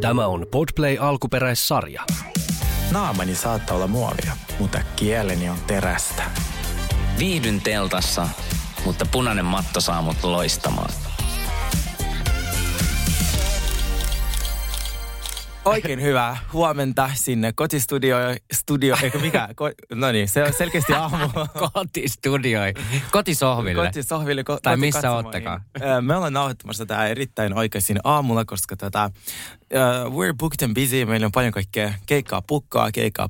Tämä on Podplay alkuperäissarja. Naamani saattaa olla muovia, mutta kieleni on terästä. Viihdyn teltassa, mutta punainen matto saa mut loistamaan. Oikein hyvää huomenta sinne kotistudioon. Se on selkeästi aamu. Kotistudioon. Kotisohville. Tai missä oottekaan. Me ollaan nauhoittamassa tää erittäin aikaisin aamulla, koska we're booked and busy. Meillä on paljon kaikkea keikkaa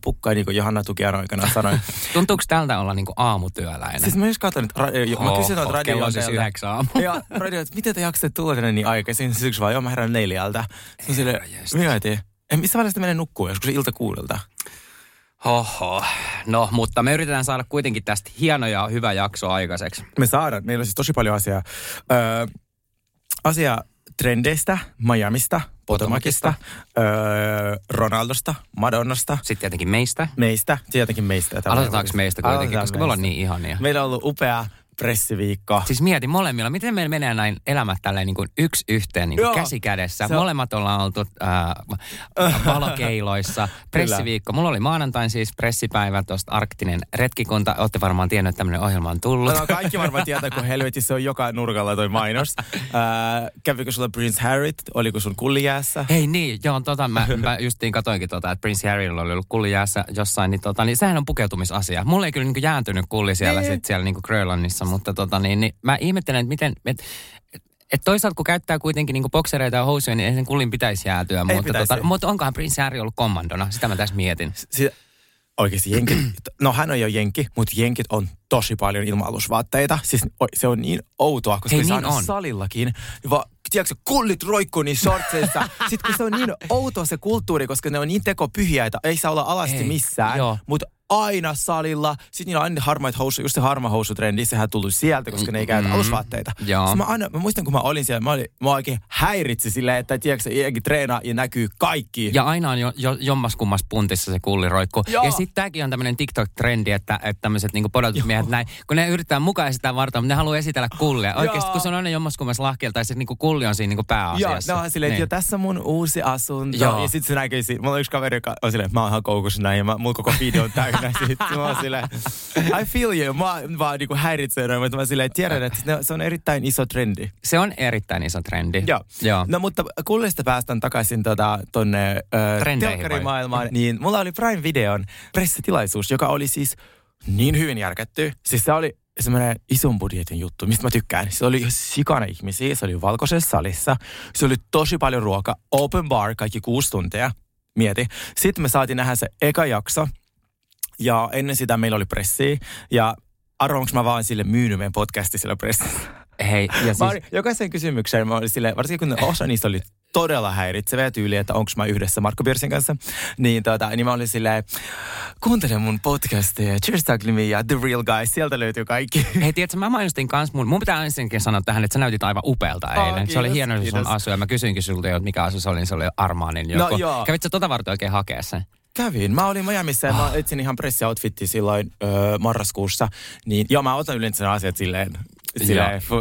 pukkaa, niin kuin Johanna Tukija aikanaan sanoi. Tuntuuko tältä olla niin kuin aamutyöläinen? Siis mä just katson, että mä kysyn noita radioilta. Kello siis 9 aamulla. Ja radioilta, että miten te jaksatte tulla tänne niin aikaisin? Siksi vaan, joo, mä herään 4. Se on silleen, mietin. Missä välillä sitä menee nukkuu, joskus ilta 6? Hoho. No, mutta me yritetään saada kuitenkin tästä hieno ja hyvä jakso aikaiseksi. Me saadaan. Meillä on siis tosi paljon asiaa. Asiaa trendeistä, Miamista, Potomacista. Ronaldosta, Madonnasta. Sitten jotenkin meistä. Aloitetaanko meistä kuitenkin, koska me ollaan niin ihania. Meillä on ollut upea pressiviikko. Siis mieti molemmilla, miten meillä menee näin elämät tälleen niin kuin yksi yhteen, niin kuin käsi kädessä. Molemmat ollaan oltu valokeiloissa. Pressiviikko. Mulla oli maanantain siis pressipäivä tuosta Arktinen retkikunta. Ootte varmaan tiennyt, että tämmöinen ohjelma on tullut. No, kaikki varmaan tietää, kun helvetissä se on joka nurkalla toi mainos. Kävikö sulla Prince Harry? Oliko sun kullijäässä? Hei niin, joo, mä justiin katoinkin että Prince Harrylla oli ollut kullijäässä jossain, niin sehän on pukeutumisasia. Mulla ei kyllä niin kuin jääntynyt kulli siellä niin kuin Grönlannissa. Mutta niin mä ihmettelen, että miten, että toisaalta kun käyttää kuitenkin niinku boksereita ja housuja, niin ei sen kullin pitäisi jäätyä. Mutta onkohan Prince Harry ollut kommandona? Sitä mä tässä mietin. Oikeasti jenkit, no hän on jo jenki, mutta jenkit on tosi paljon ilma-alusvaatteita. Siis se on niin outoa, koska se niin on salillakin. Tiedätkö, kullit roikkuu niin shortseissa. Sitten kun se on niin outoa se kulttuuri, koska ne on niin tekopyhiä, että ei saa olla alasti missään. Mutta aina salilla. Sitten niillä on aina harmaita housuja, just se harma housutrendi, sehän tullut sieltä, koska ne ei käytä alusvaatteita. Siis mä muistan, kun mä olin siellä, mä oikein häiritsi silleen, että tiedätkö, jenki treenaa ja näkyy kaikki. Ja aina on jommaskummas puntissa se kulliroikku. Ja sitten tämäkin on tämmöinen TikTok-trendi, että tämmöiset niinku podotut miehet näin, kun ne yritetään mukaan esitellä vartoa, mutta ne haluaa esitellä kullia. Oikeasti, kun se on aina jommaskummas lahkeella, tai se niinku kulli on siinä niinku pääasiassa. Joo, silleen, niin. Tässä on mun uusi asunto. Joo. Ja sitten se näkyy siinä. Mulla on yksi kaveri, joka on silleen, mä oon ihan koukussa näin, ja mulla koko video on täynnä. Sitten mä oon silleen, I feel you. Mä vaan niinku häiritseen, mutta mä silleen tiedän, että se on erittäin iso trendi. Se on erittäin iso trendi. Joo. No mutta kullista päästään takaisin tonne telkkarimaailmaan. Niin mulla oli Prime Videon pressitilaisuus, joka oli siis niin hyvin järkätty. Siis se oli semmoinen ison budjetin juttu, mistä mä tykkään. Se oli sikana ihmisiä, se oli valkoisessa salissa, se oli tosi paljon ruokaa, open bar, kaikki 6 tuntia, mieti. Sitten me saatiin nähdä se eka jakso, ja ennen sitä meillä oli pressiä, ja arvoinko mä vaan sille myynyt meidän podcasti sillä pressissä? Hei, ja siis jokaisen kysymykseen mä olin silleen, varsinkin kun osa niistä oli todella häiritsevä tyyli, että onko mä yhdessä Marko Björsin kanssa, niin, niin mä olin silleen, kuuntele mun podcastia, Cheers Taglimi ja The Real Guys, sieltä löytyy kaikki. Hei, tiedätkö, mä mainostin kans, mun pitää ensinnäkin sanoa tähän, että sä näytit aivan upealta eilen. Kiitos, se oli hieno se sun asu, ja mä kysyinkin sulta, että mikä asu se oli, niin se oli Armanin joku. No, kävitsä varten oikein hakea sen? Kävin. Mä olin Miamissä ja mä etsin ihan pressioutfitti silloin marraskuussa. Niin, joo, mä otan yleensä asiat silleen niinku,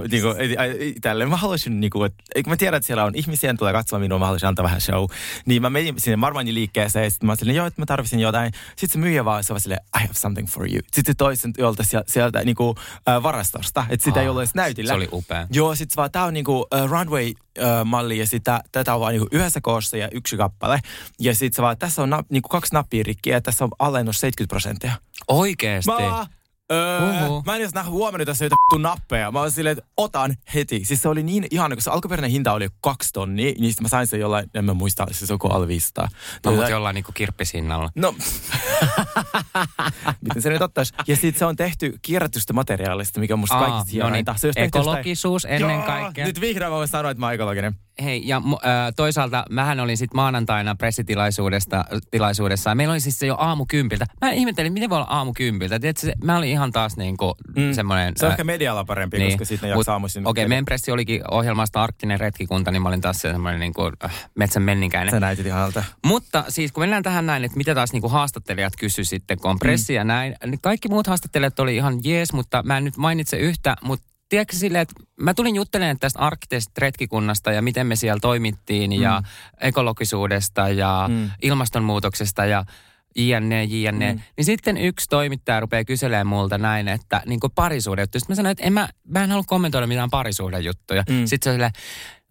tälleen. Mä haluaisin, niinku, että kun mä tiedän, että siellä on ihmisiä, tulee katsomaan minua, mä haluaisin antaa vähän show. Niin mä menin sinne Marmanin liikkeeseen ja sitten mä olin, että mä tarvitsin jotain. Sitten se myyjä vaan, se on silleen, I have something for you. Sitten toisen jolta sieltä niinku, varastosta, että sitä ei ole edes näytillä. Se oli upea. Joo, sitten vaan tää on niinku, runway malli ja sitä, tätä on vaan niinku yhdessä koossa ja yksi kappale. Ja sit se vaan, tässä on niinku 2 nappia rikkiä ja tässä on alennus 70%. Oikeesti? Mä en edes huomannut tässä jotain nappeja. Mä olin silleen, että otan heti. Siis se oli niin ihana, kun se alkuperäinen hinta oli 2 tonnia, niin mä sain sen jollain, en mä muista, siis joku alviista. No, mutta jollain niinku kirppisinnalla. No, miten se nyt ottaisi? Ja sit se on tehty kierrätystä materiaalista, mikä on musta kaikista hienointa. No niin, ekologisuus ennen kaikkea. Nyt vihreä mä voin sanoa, että mä oon ekologinen. Hei, ja toisaalta mähän olin sitten maanantaina pressitilaisuudessa. Meillä oli siis se jo 10:00. Mä ihmettelin, miten voi olla 10:00. Tiedätkö, mä olin ihan taas niinku semmoinen. Se on ehkä medialla parempi, niin, koska sitten ne jaksaa aamuisin. Okei, meidän pressi olikin ohjelmasta Arktinen retkikunta, niin mä olin taas semmoinen niinku metsän menninkäinen. Sä näytit ihan alta. Mutta siis kun mennään tähän näin, että mitä taas niinku haastattelijat kysy sitten, kun on pressi ja näin. Kaikki muut haastattelijat oli ihan jees, mutta mä en nyt mainitse yhtä, mutta tiedätkö silleen, että mä tulin juttelemaan tästä arktisesta retkikunnasta ja miten me siellä toimittiin ja ekologisuudesta ja ilmastonmuutoksesta ja jne. Niin sitten yksi toimittaja rupeaa kyselemään multa näin, että niin kuin parisuhdejuttuja. Sitten mä sanoin, että mä en halua kommentoida mitään parisuhdejuttuja. Sitten se on silleen,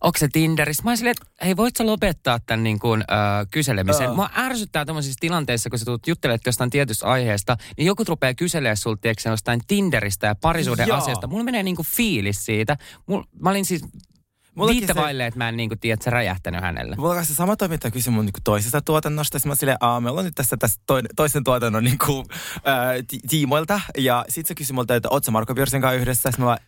onko se Tinderissä? Mä oon silleen, että hei, voit sä lopettaa tämän niin kuin, kyselemisen? Mua ärsyttää tämmöisissä tilanteissa, kun sä tulet juttelemaan jostain tietystä aiheesta, niin joku rupeaa kyselemään sulta, tiedätkö, jostain Tinderistä ja parisuuden asiasta. Mulla menee niin kuin fiilis siitä. Mä olin siis... Viittä vaille, että mä en niinku tiedä, että sä räjähtänyt hänelle. Mulla on se sama toimittaja kysyi mun niinku toisesta tuotannosta. Sitten mä silleen, meillä on nyt tässä toisen tuotannon niinku, tiimoilta. Ja sit se kysyi multa, että oot sä Marko Björsen kanssa yhdessä? Sitten mä vaan,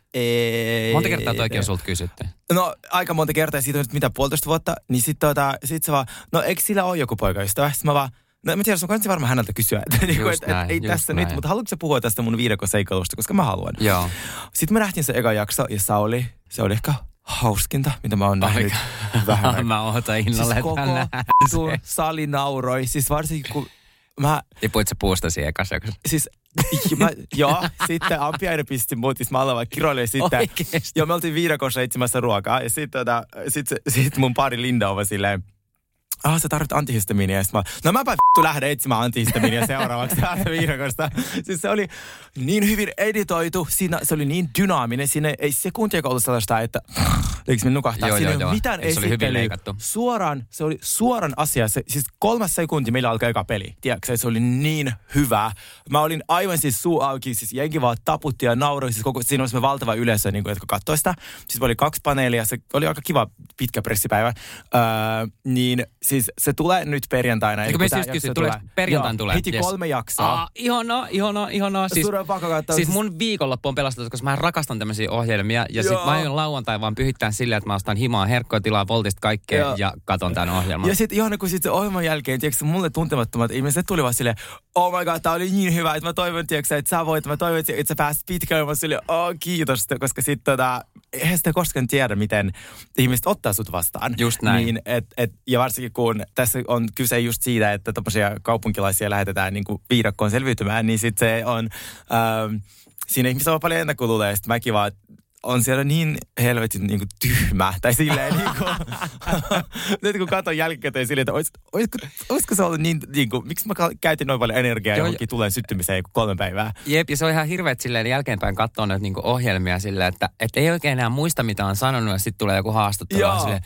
monta kertaa toikin sulta kysyttiin? No aika monta kertaa ja siitä on nyt mitä 1,5 vuotta. Niin sit se vaan, no eikö sillä ole joku poikaystävä? Sitten mä vaan, no mä tiedän, sun kannattaa varmaan häneltä kysyä, että ei tässä näin. Nyt, mutta haluatko sä puhua tästä mun viidakkoseikkailusta, koska mä haluan. Joo. Sitten mä nähtiin se eka jakso ja Sauli, se oli ehkä hauskinta, mitä mä oon nähnyt vähän. Mä ootan innolla, siis koko sali nauroi, siis varsinkin kun mä... Tipuit sä puustasi ekas jakso. Siis joo, sitten ampiainen pisti mut, siis mä aloin vaan kiroilemaan sitten. Oikeesti? Joo, me oltiin viidakossa etsimässä ruokaa ja sitten sit mun pari Linda on vaan silleen, sä tarvit antihistamiinia. No mäpä lähden etsimään antihistamiinia seuraavaksi täältä viidakosta. Siis se oli niin hyvin editoitu, se oli niin dynaaminen, siinä ei sekuntiakaan ollut sellaista, että eikö me nukahtaa. Siinä ei ole mitään esittelyä. Se oli suoran asia. Siis 3 sekuntia meillä alkoi eka peli. Tiedätkö, se oli niin hyvä. Mä olin aivan siis suu auki, siis jengi vaan taputti ja nauroi. Siis koko, siinä olisi valtava yleisö, niin kuin, jotka katsoi sitä. Siis oli 2 paneelia, se oli aika kiva pitkä pressipäivä. Niin siis se tulee nyt perjantaina. Eikö me siis kysyt, perjantaina tulee? Hiti 3 jaksoa. Ihanaa. Siis mun viikonloppu on pelastettu, koska mä rakastan tämmöisiä ohjelmia. Ja sit mä aion lauantai vaan pyhittää sillä, että mä ostan himaa herkkoa, tilaa Voltista kaikkea ja katon tämän ohjelman. Ja sitten Johanna, kun sit se ohjelman jälkeen, tiedätkö, mulle tuntemattomat ihmiset tuli vaan silleen, oh my god, tää oli niin hyvä, että mä toivon, tiedätkö, että sä voit, mä toivon, että sä pääsit pitkään, ja mä silleen, kiitos, koska sitten eihän sitä koskaan tiedä, miten ihmiset ottaa sut vastaan. Just näin. Niin, ja varsinkin kun tässä on kyse just siitä, että tämmöisiä kaupunkilaisia lähetetään niin kuin viidakkoon selviytymään, niin sitten se on, siinä ihmisiä on paljon ennakkoluuloja, ja sitten mäkin vaan, on siellä niin helvetin niin kuin tyhmä. Tai silleen niin kuin... Nyt kun katon jälkikäteen silleen, että olisiko se ollut niin kuin... Miksi mä käytin noin paljon energiaa johonkin tulee syttymiseen 3 päivää? Jep, ja se on ihan hirveet silleen jälkeenpäin katsoa noita niin kuin ohjelmia silleen, että ei oikein enää muista, mitä on sanonut, ja sitten tulee joku haastattelu silleen...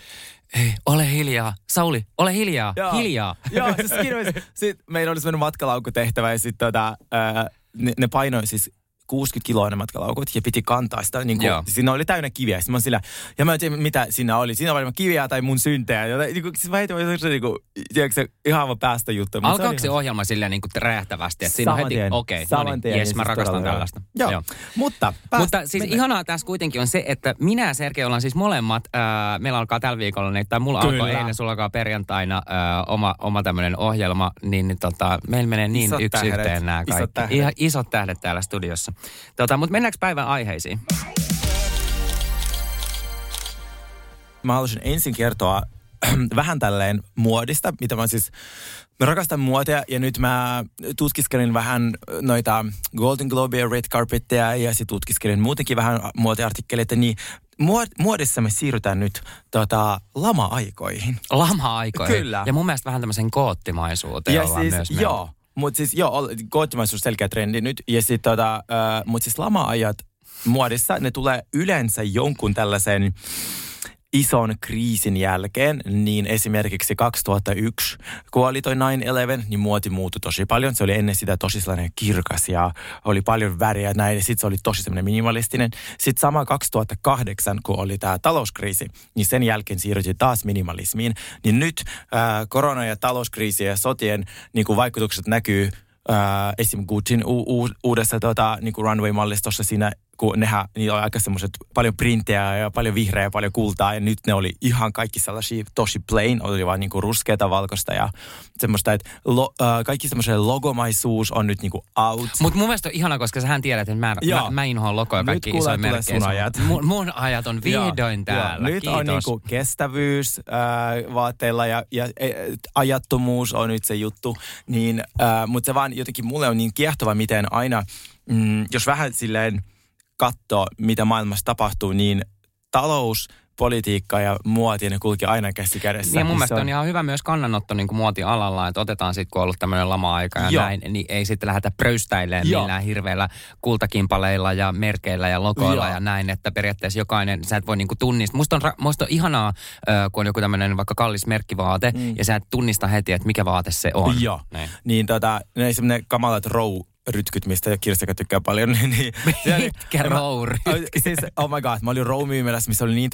Hei, ole hiljaa. Sauli, ole hiljaa. Hiljaa. Joo, siis hirveästi. Sitten meillä oli semmoinen matkalaukutehtävä, ja sitten ne painoi siis... 60-kiloinen matkalaukut ja piti kantaa sitä. Niin kuin, siinä oli täynnä kiviä. Sitten mä sillä, ja mä en tiedä, mitä siinä oli. Siinä oli kiviä tai mun syntejä. Joten, niin kuin, siis mä heitin, tiedätkö, ihan vaan päästä juttuja. Alkaako se ohjelma silleen niin kuin räjähtävästi? Että siinä on heti, okei, no niin, jes, mä rakastan tällaista. Joo. Mutta siis ihanaa tässä kuitenkin on se, että minä ja Sergey ollaan siis molemmat, meillä alkaa tällä viikolla, tai mulla alkoi eilen, sulla alkaa perjantaina oma tämmöinen ohjelma, niin meillä menee niin yksi yhteen nämä kaikki. Ihan isot tähdet täällä studiossa. Mutta mennäänkö päivän aiheisiin? Mä haluaisin ensin kertoa vähän tälleen muodista, mitä mä siis... Mä rakastan muotia ja nyt mä tutkiskelin vähän noita Golden Globe ja Red Carpetteja ja sit tutkiskelin muutenkin vähän muotiartikkeleita, niin muodissa me siirrytään nyt lama-aikoihin. Lama-aikoihin? Kyllä. Ja mun mielestä vähän tämmöisen koottimaisuuteen ja ollaan siis, myös meillä. Joo. Mutta siis joo, koottimaisuus selkeä trendi nyt. Ja sit mutta siis lama-ajat muodissa, ne tulee yleensä jonkun tällaisen ison kriisin jälkeen. Niin esimerkiksi 2001, kun oli toi 9-11, niin muoti muuttui tosi paljon. Se oli ennen sitä tosi sellainen kirkas ja oli paljon väriä näin. Sitten se oli tosi sellainen minimalistinen. Sitten sama 2008, kun oli tämä talouskriisi, niin sen jälkeen siirryttiin taas minimalismiin. Niin nyt korona- ja talouskriisi ja sotien niin kuin vaikutukset näkyy esim. Guccin uudessa niin kuin runway-mallistossa siinä, kun nehän, niillä oli aika semmoiset paljon printejä ja paljon vihreää ja paljon kultaa, ja nyt ne oli ihan kaikki sellaisia tosi plain, oli vaan niinku ruskeata, valkoista ja semmoista, että kaikki semmoisen logomaisuus on nyt niinku out. Mutta mun mielestä on ihana, koska sähän tiedät, että mä inhoan logoja kaikki isoja merkkejä. Mun ajat on vihdoin täällä, nyt kiitos. Nyt on niinku kestävyys vaatteilla ja ajattomuus on nyt se juttu, niin, mutta se vaan jotenkin mulle on niin kiehtova, miten aina, jos vähän silleen katsoa, mitä maailmassa tapahtuu, niin talous, politiikka ja muoti, ne kulki aina käsi kädessä. Ja mun mielestä on ihan hyvä myös kannanotto niin kuin muotialalla, että otetaan sitten, kun on ollut tämmöinen lama-aika ja näin, niin ei sitten lähdetä pröystäilemään millään hirveillä kultakimpaleilla ja merkeillä ja logoilla ja näin, että periaatteessa jokainen, sä et voi niin kuin tunnistaa. Musta on ihanaa, kun on joku tämmöinen vaikka kallis merkkivaate ja sä et tunnista heti, että mikä vaate se on. Joo, niin semmoinen kamalat rytkyt, mistä Kirstakin tykkää paljon. Niin, mitkä row-rytkyt? Siis, oh my god, mä olin row-myymälässä, missä oli niin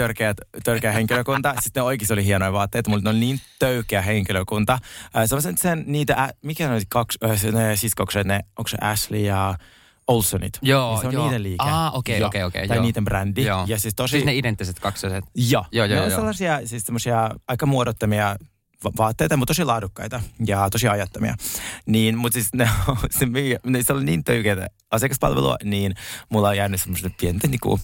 törkeä henkilökunta. Sitten ne oikeasti oli hienoja vaatteet, mutta ne oli niin töykeä henkilökunta. Se on sen niitä, mikä ne oli siskokset, onko se Ashley ja Olsenit? Joo, niin se on niiden liike. Okei. Tai niiden brändi. Joo. Ja siis tosi... Siis ne identtiset kaksoset. Joo. Ne on sellaisia, siis semmoisia aika muodottomia vaatteita, mutta tosi laadukkaita ja tosi ajattomia. Niin, mutta siis ne oli niin töykeitä asiakaspalvelua, niin mulla on jäänyt semmoiselle pientä niinku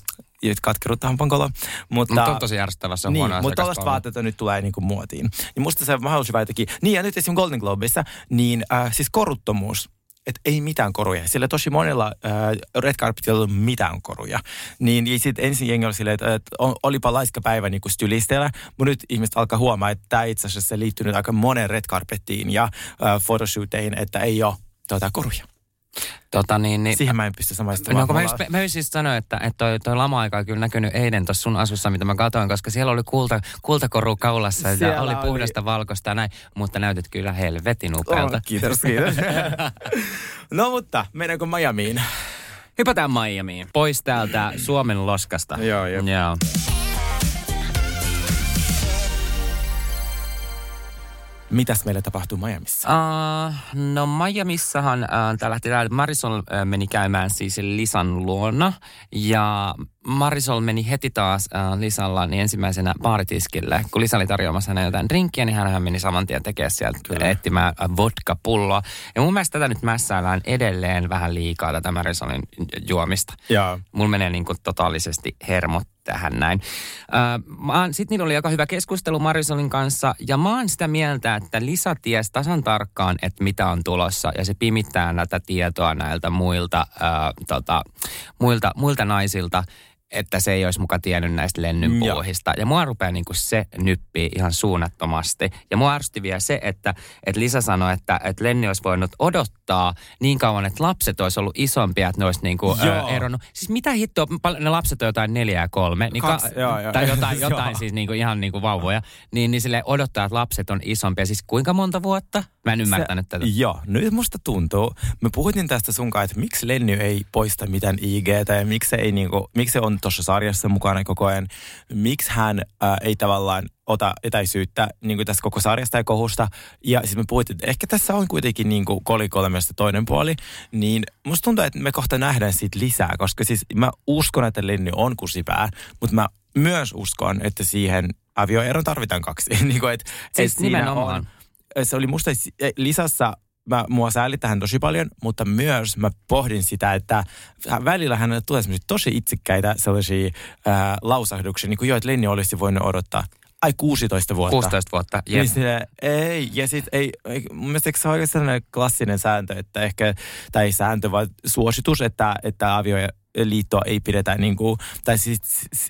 katkeruutta hanpankoloa. Mutta on tosi järjestävässä niin, huono mutta tällaiset vaatteita nyt tulee niinku muotiin. Ja musta se mahdollisimman väitäkin. Niin, ja nyt esimerkiksi Golden Globessa, niin siis koruttomuus. Että ei mitään koruja. Sillä tosi monella red carpetilla ei ollut mitään koruja. Niin sitten ensin jengi oli silleen, että olipa laiska päivä niin kuin stylisteillä. Mutta nyt ihmiset alkaa huomaa, että tämä itse asiassa se liittyy nyt aika monen red carpettiin ja photoshooteihin, että ei ole koruja. Siihen mä en pysty samaistumaan. No, mä yritin sanoa, että toi lama-aika on kyllä näkynyt eilen tuossa sun asussa, mitä mä katsoin, koska siellä oli kultakoru kaulassa ja siellä oli puhdasta valkosta ja näin, mutta näytit kyllä helvetin upealta. Kiitos. No mutta, mennäänkö Miamiin? Hypätään Miamiin. Pois täältä Suomen loskasta. Joo. Mitäs meillä tapahtuu Miamissa? No Miamissahan tää lähti täältä. Marisol meni käymään siis Lisan luona ja Marisol meni heti taas Lisalla niin ensimmäisenä baaritiskille. Kun Lisa oli tarjoamassa hänelle jotain drinkkiä, niin hän meni saman tien tekemään sieltä etsimään vodkapulloa. Ja mun mielestä tätä nyt mässäillään edelleen vähän liikaa tätä Marisolin juomista. Yeah. Mulla menee niin kuin totaalisesti hermot tähän näin. Sitten niillä oli aika hyvä keskustelu Marisolin kanssa, ja mä oon sitä mieltä, että Lisa tiesi tasan tarkkaan, että mitä on tulossa, ja se pimittää näitä tietoa näiltä muilta naisilta, että se ei olisi muka tiennyt näistä lennynpuuhista. Ja mua rupeaa niin kuin se nyppii ihan suunnattomasti. Ja mua ärsytti vielä se, että Lisa sanoi, että Lenni olisi voinut odottaa niin kauan, että lapset olisi ollut isompia, että ne olisi niin kuin eronnut. Siis mitä hittoa, ne lapset on jotain 4 ja 3. Niin 2, tai jotain siis niin kuin ihan niin kuin vauvoja. Niin silleen odottaa, että lapset on isompia. Siis kuinka monta vuotta? Mä en ymmärtänyt tätä. Joo, nyt musta tuntuu. Me puhutin tästä sunkaan, että miksi Lenny ei poista mitään IGtä ja miksi se on tuossa sarjassa mukana koko ajan. Miksi hän ei tavallaan ota etäisyyttä niin kuin tässä koko sarjasta ja kohusta. Ja siis me puhuttiin, että ehkä tässä on kuitenkin niin kuin kolikolla myös toinen puoli. Niin musta tuntuu, että me kohta nähdään siitä lisää, koska siis mä uskon, että Lenny on kusipää, mutta mä myös uskon, että siihen avioeron tarvitaan 2. niin kuin, siis nimenomaan. Se oli musta Lisassa mua sääli tähän tosi paljon, mutta myös mä pohdin sitä, että välillä hänelle tulee semmoisia tosi itsekkäitä sellaisia lausahduksia, niin kuin jo, että Lenni olisi voinut odottaa. Ai 16 vuotta. 16 vuotta, jep. Niin sille, ei, ja sit ei, mun mielestä se on oikein sellainen klassinen sääntö, että ehkä, tai ei sääntö, vaan suositus, että avioliittoa ei pidetä niin kuin, tai siis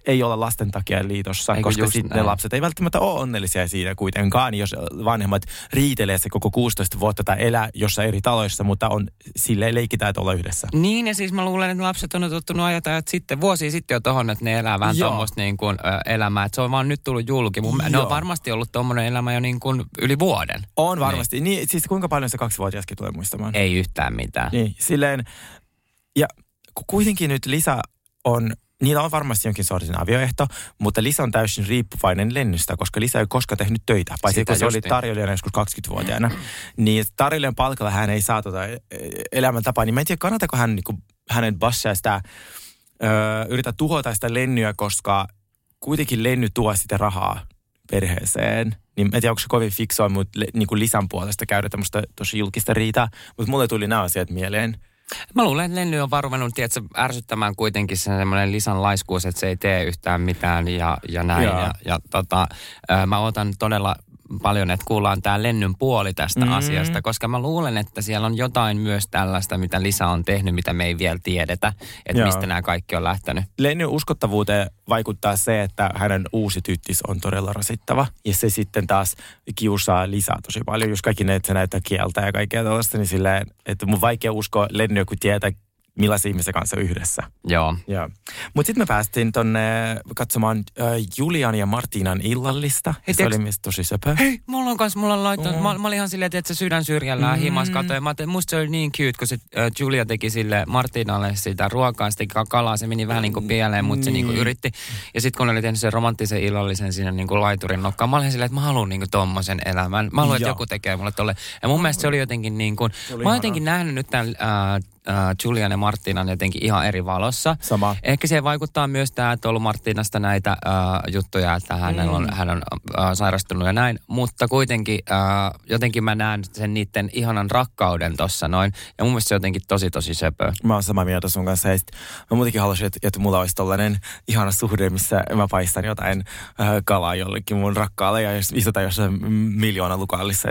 ei olla lasten takia liitossa, eikö, koska sitten ne lapset ei välttämättä ole onnellisia siitä kuitenkaan, jos vanhemmat riitelee se koko 16 vuotta tai elää jossain eri taloissa, mutta on silleen leikitään, että olla yhdessä. Niin, ja siis mä luulen, että lapset on tottunut ajat sitten, vuosia sitten jo tohon, että ne elää vähän tuommoista niin kuin elämää, että se on vaan nyt tullut julki. Ne on varmasti ollut tuommoinen elämä jo niin kuin yli vuoden. On varmasti. Niin siis kuinka paljon se 2-vuotiaskin tulee muistamaan? Ei yhtään mitään. Niin, silleen, ja kuitenkin nyt Lisa on, niillä on varmasti jonkin sortin avioehto, mutta Lisa on täysin riippuvainen Lennystä, koska Lisa ei koskaan tehnyt töitä. Paitsi kun se oli tarjoilijana joskus 20-vuotiaana. Niin tarjoilijan palkalla hän ei saa elämäntapaa. Niin mä en tiedä, kannattako hän, niin hänen bashaa sitä, yritä tuhota sitä Lennyä, koska kuitenkin Lenny tuo sitä rahaa perheeseen. Niin mä en tiedä, onko se kovin fiksua, mutta niin kuin Lisan puolesta käydä tämmöistä tosi julkista riitaa. Mutta mulle tuli nämä asiat mieleen. Mä luulen, että Lenny on varmennut, tiedätkö, ärsyttämään kuitenkin sen semmoinen Lisan laiskuus, että se ei tee yhtään mitään ja näin. Mä otan todella paljon, että kuullaan tämä lennyn puoli tästä asiasta, koska mä luulen, että siellä on jotain myös tällaista, mitä Lisa on tehnyt, mitä me ei vielä tiedetä, että mistä nämä kaikki on lähtenyt. Lennyn uskottavuuteen vaikuttaa se, että hänen uusi tyttis on todella rasittava ja se sitten taas kiusaa Lisaa tosi paljon, jos kaikki ne, että se näyttää kieltä ja kaikkea tällaista, niin silleen, että mun vaikea uskoa Lennyä, kun tietää, millaisia ihmisiä kanssa yhdessä. Joo. Yeah. Mutta sitten me päästiin tonne katsomaan Julian ja Martinan illallista. Hei, se oli myös tosi söpö. Hei, mulla on kanssa, mulla on laittanut. Mä olin ihan silleen, että sydän syrjällään himas katoin. Mä ajattelin, musta se oli niin cute, kun se Julia teki sille Martinalle sitä ruokaa, se teki kalaa, se meni vähän niin kuin pieleen, mutta se niin kuin yritti. Ja sitten kun oli tehnyt sen romanttisen illallisen siinä niin kuin laiturin nokkaan, mä olin silleen, että mä haluan niin kuin tommosen elämän. Mä haluan, että joku tekee mulle tolle. Ja mun mielestä se oli jotenkin niin kuin, mä oon jotenkin nähnyt nyt tämän Julian ja Martinan jotenkin ihan eri valossa. Sama. Ehkä se vaikuttaa myös tämä, että on ollut Martinasta näitä juttuja, että hän on sairastunut ja näin, mutta kuitenkin jotenkin mä näen sen niiden ihanan rakkauden tossa noin, ja mun mielestä se jotenkin tosi tosi söpö. Mä oon samaa mieltä sun kanssa, ja sit mä muutenkin halusin, että mulla olisi tollainen ihana suhde, missä mä paistan jotain kalaa jollekin mun rakkaalle, ja istutaan jossain miljoona lukallissa.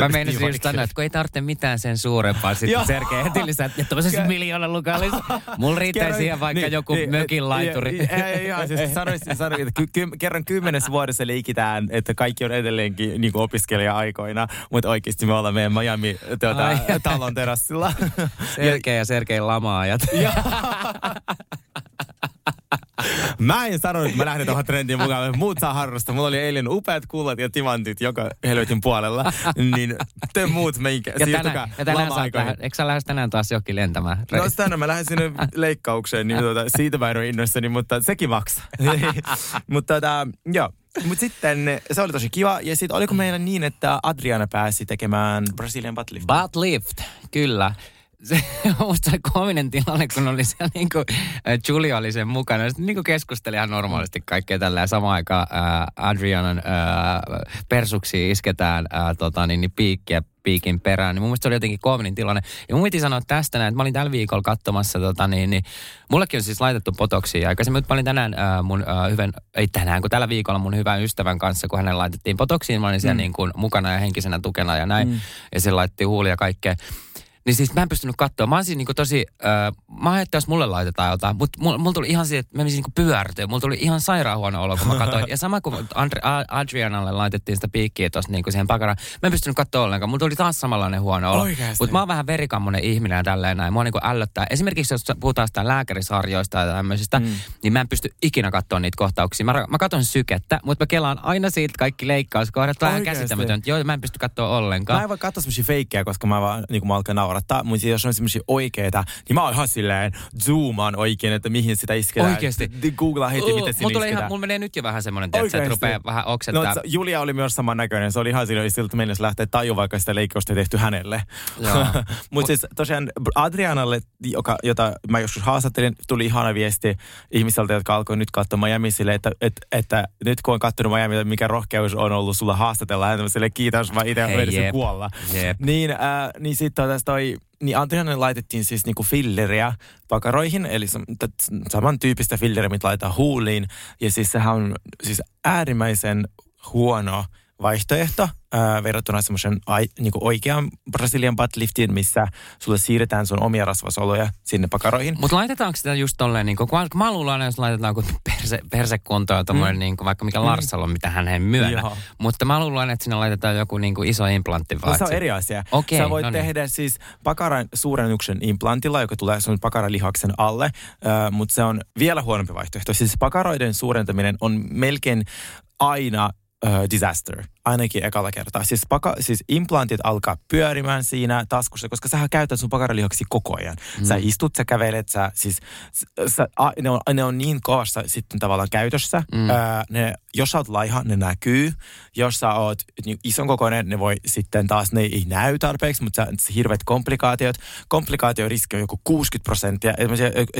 Mä meinasin just sanoa, että kun ei tarvitse mitään sen suurempaa, sitten Sergey heti lisää, tuollaisessa miljoona lukallissa. Mulla riittää siihen vaikka joku mökin laituri. Ihan siis sanoisin, että kerran 10 vuodessa leikitään, että kaikki on edelleenkin niin kuin opiskelija-aikoina, mutta oikeasti me ollaan meidän Miami talon terassilla. Sergey ja Sergeyn lamaajat. Mä en sanonut, että mä lähden tuohon trendiin mukaan. Muut saa harrastaa. Mulla oli eilen upeat kullat ja timantit joka helvetin puolella. Niin te muut meikä. Ja tänään saat lähde. Eikö sä lähes tänään taas johonkin lentämään? No tänään mä lähden sinne leikkaukseen. Niin siitä mä en ole innoissani, mutta sekin maksaa. Mutta joo. Mutta sitten se oli tosi kiva. Ja sitten oliko meillä niin, että Adriana pääsi tekemään Brasilian butt lift? Butt lift, kyllä. Se on koominen tilanne, kun oli siellä niin kuin, Julia oli sen mukana. Sitten niin kuin keskusteli ihan normaalisti kaikkea tällä. Samaan aikaan Adrianan persuksiin isketään piikkiä piikin perään. Niin mun mielestä se oli jotenkin koominen tilanne. Ja mun piti sanoa tästä näin, että mä olin tällä viikolla katsomassa, mullekin on siis laitettu botoksiin aikaisemmin. Mä olin tänään tällä viikolla mun hyvän ystävän kanssa, kun hänen laitettiin botoksiin. Mä olin siellä niin kuin mukana ja henkisenä tukena ja näin. Ja se laitettiin huulia kaikkea. Niin siis mä en pystynyt katsoa. Mä oon siis niinku tosi, mä ajattelin, jos mulle laitetaan jotain, mutta mulla tuli ihan siitä, että mä menisin niinku pyörtyä. Mulla tuli ihan sairaan huono olo, kun mä katsoin. Ja sama kuin Adrianalle laitettiin sitä piikkiä tuosta niinku siihen pakaraan. Mä en pystynyt katsoa ollenkaan. Mulla tuli taas samanlainen huono olo. Mutta mä oon vähän verikammonen ihminen ja tälleen näin. Mua niinku ällöttää. Esimerkiksi jos puhutaan sitä lääkärisarjoista ja tämmöisistä, niin mä en pysty ikinä katsoa niitä kohtauksia. Mä katson sykettä, mutta mä kelaan aina siitä kaikki leikkauskohdat. Vähän käsittämätöntä. Joo, mä en pysty katsoa ollenkaan. Mä en voi katsoa semmoisia feikkejä, koska mä vaan niinku mä alkaa naurattaa, mutta jos on semmoisia oikeita, niin mä oon ihan silleen zoomaan oikein, että mihin sitä isketään. Oikeesti. Googlaa heti, miten siinä isketään. Mulla menee nyt jo vähän semmoinen, että rupeaa vähän oksettaa. No, Julia oli myös samannäköinen. Se oli ihan silleen, siltä mennessä lähtee tajua, vaikka sitä leikkausta ei tehty hänelle. Mutta siis tosiaan Adrianalle, jota mä joskus haastattelin, tuli ihana viesti ihmiseltä, jotka alkoi nyt katsoa Miami silleen, että nyt kun on katsonut Miami, mikä rohkeus on ollut sulla haastatella häntä, silleen kiitos, mä itse yhdessä kuolla. Niin sitten niin Adrianalle laitettiin siis niinku filleriä pakaroihin, eli samantyyppistä filleriä, mitä laitetaan huuliin. Ja siis sehän on siis äärimmäisen huono vaihtoehto verrattuna semmoisen niinku oikean Brasilian butt liftiin, missä sulle siirretään sun omia rasvasoluja sinne pakaroihin. Mutta laitetaanko sitä just tolleen, niin mä luulen, jos laitetaan persekuntoa tommoinen, niin kuin, vaikka mikä Larsalla on, mitä hän ei myönnä. Joo. Mutta mä luulen, että sinne laitetaan joku niin kuin iso implantti. No, se on eri asia. Okay, sä voit tehdä siis pakaran suurennuksen implantilla, joka tulee sun pakaralihaksen alle, mutta se on vielä huonompi vaihtoehto. Siis pakaroiden suurentaminen on melkein aina disaster, ainakin ekalla kertaa. Siis implantit alkaa pyörimään siinä taskussa, koska sähän käytät sun pakaralihaksi koko ajan. Sä istut, sä kävelet, ne on niin kovassa sitten tavallaan käytössä. Jos sä oot laiha, ne näkyy. Jos sä oot ison kokoinen, ne voi sitten taas, ne ei näy tarpeeksi, mutta hirveät komplikaatiot. Komplikaatioriski on joku 60%.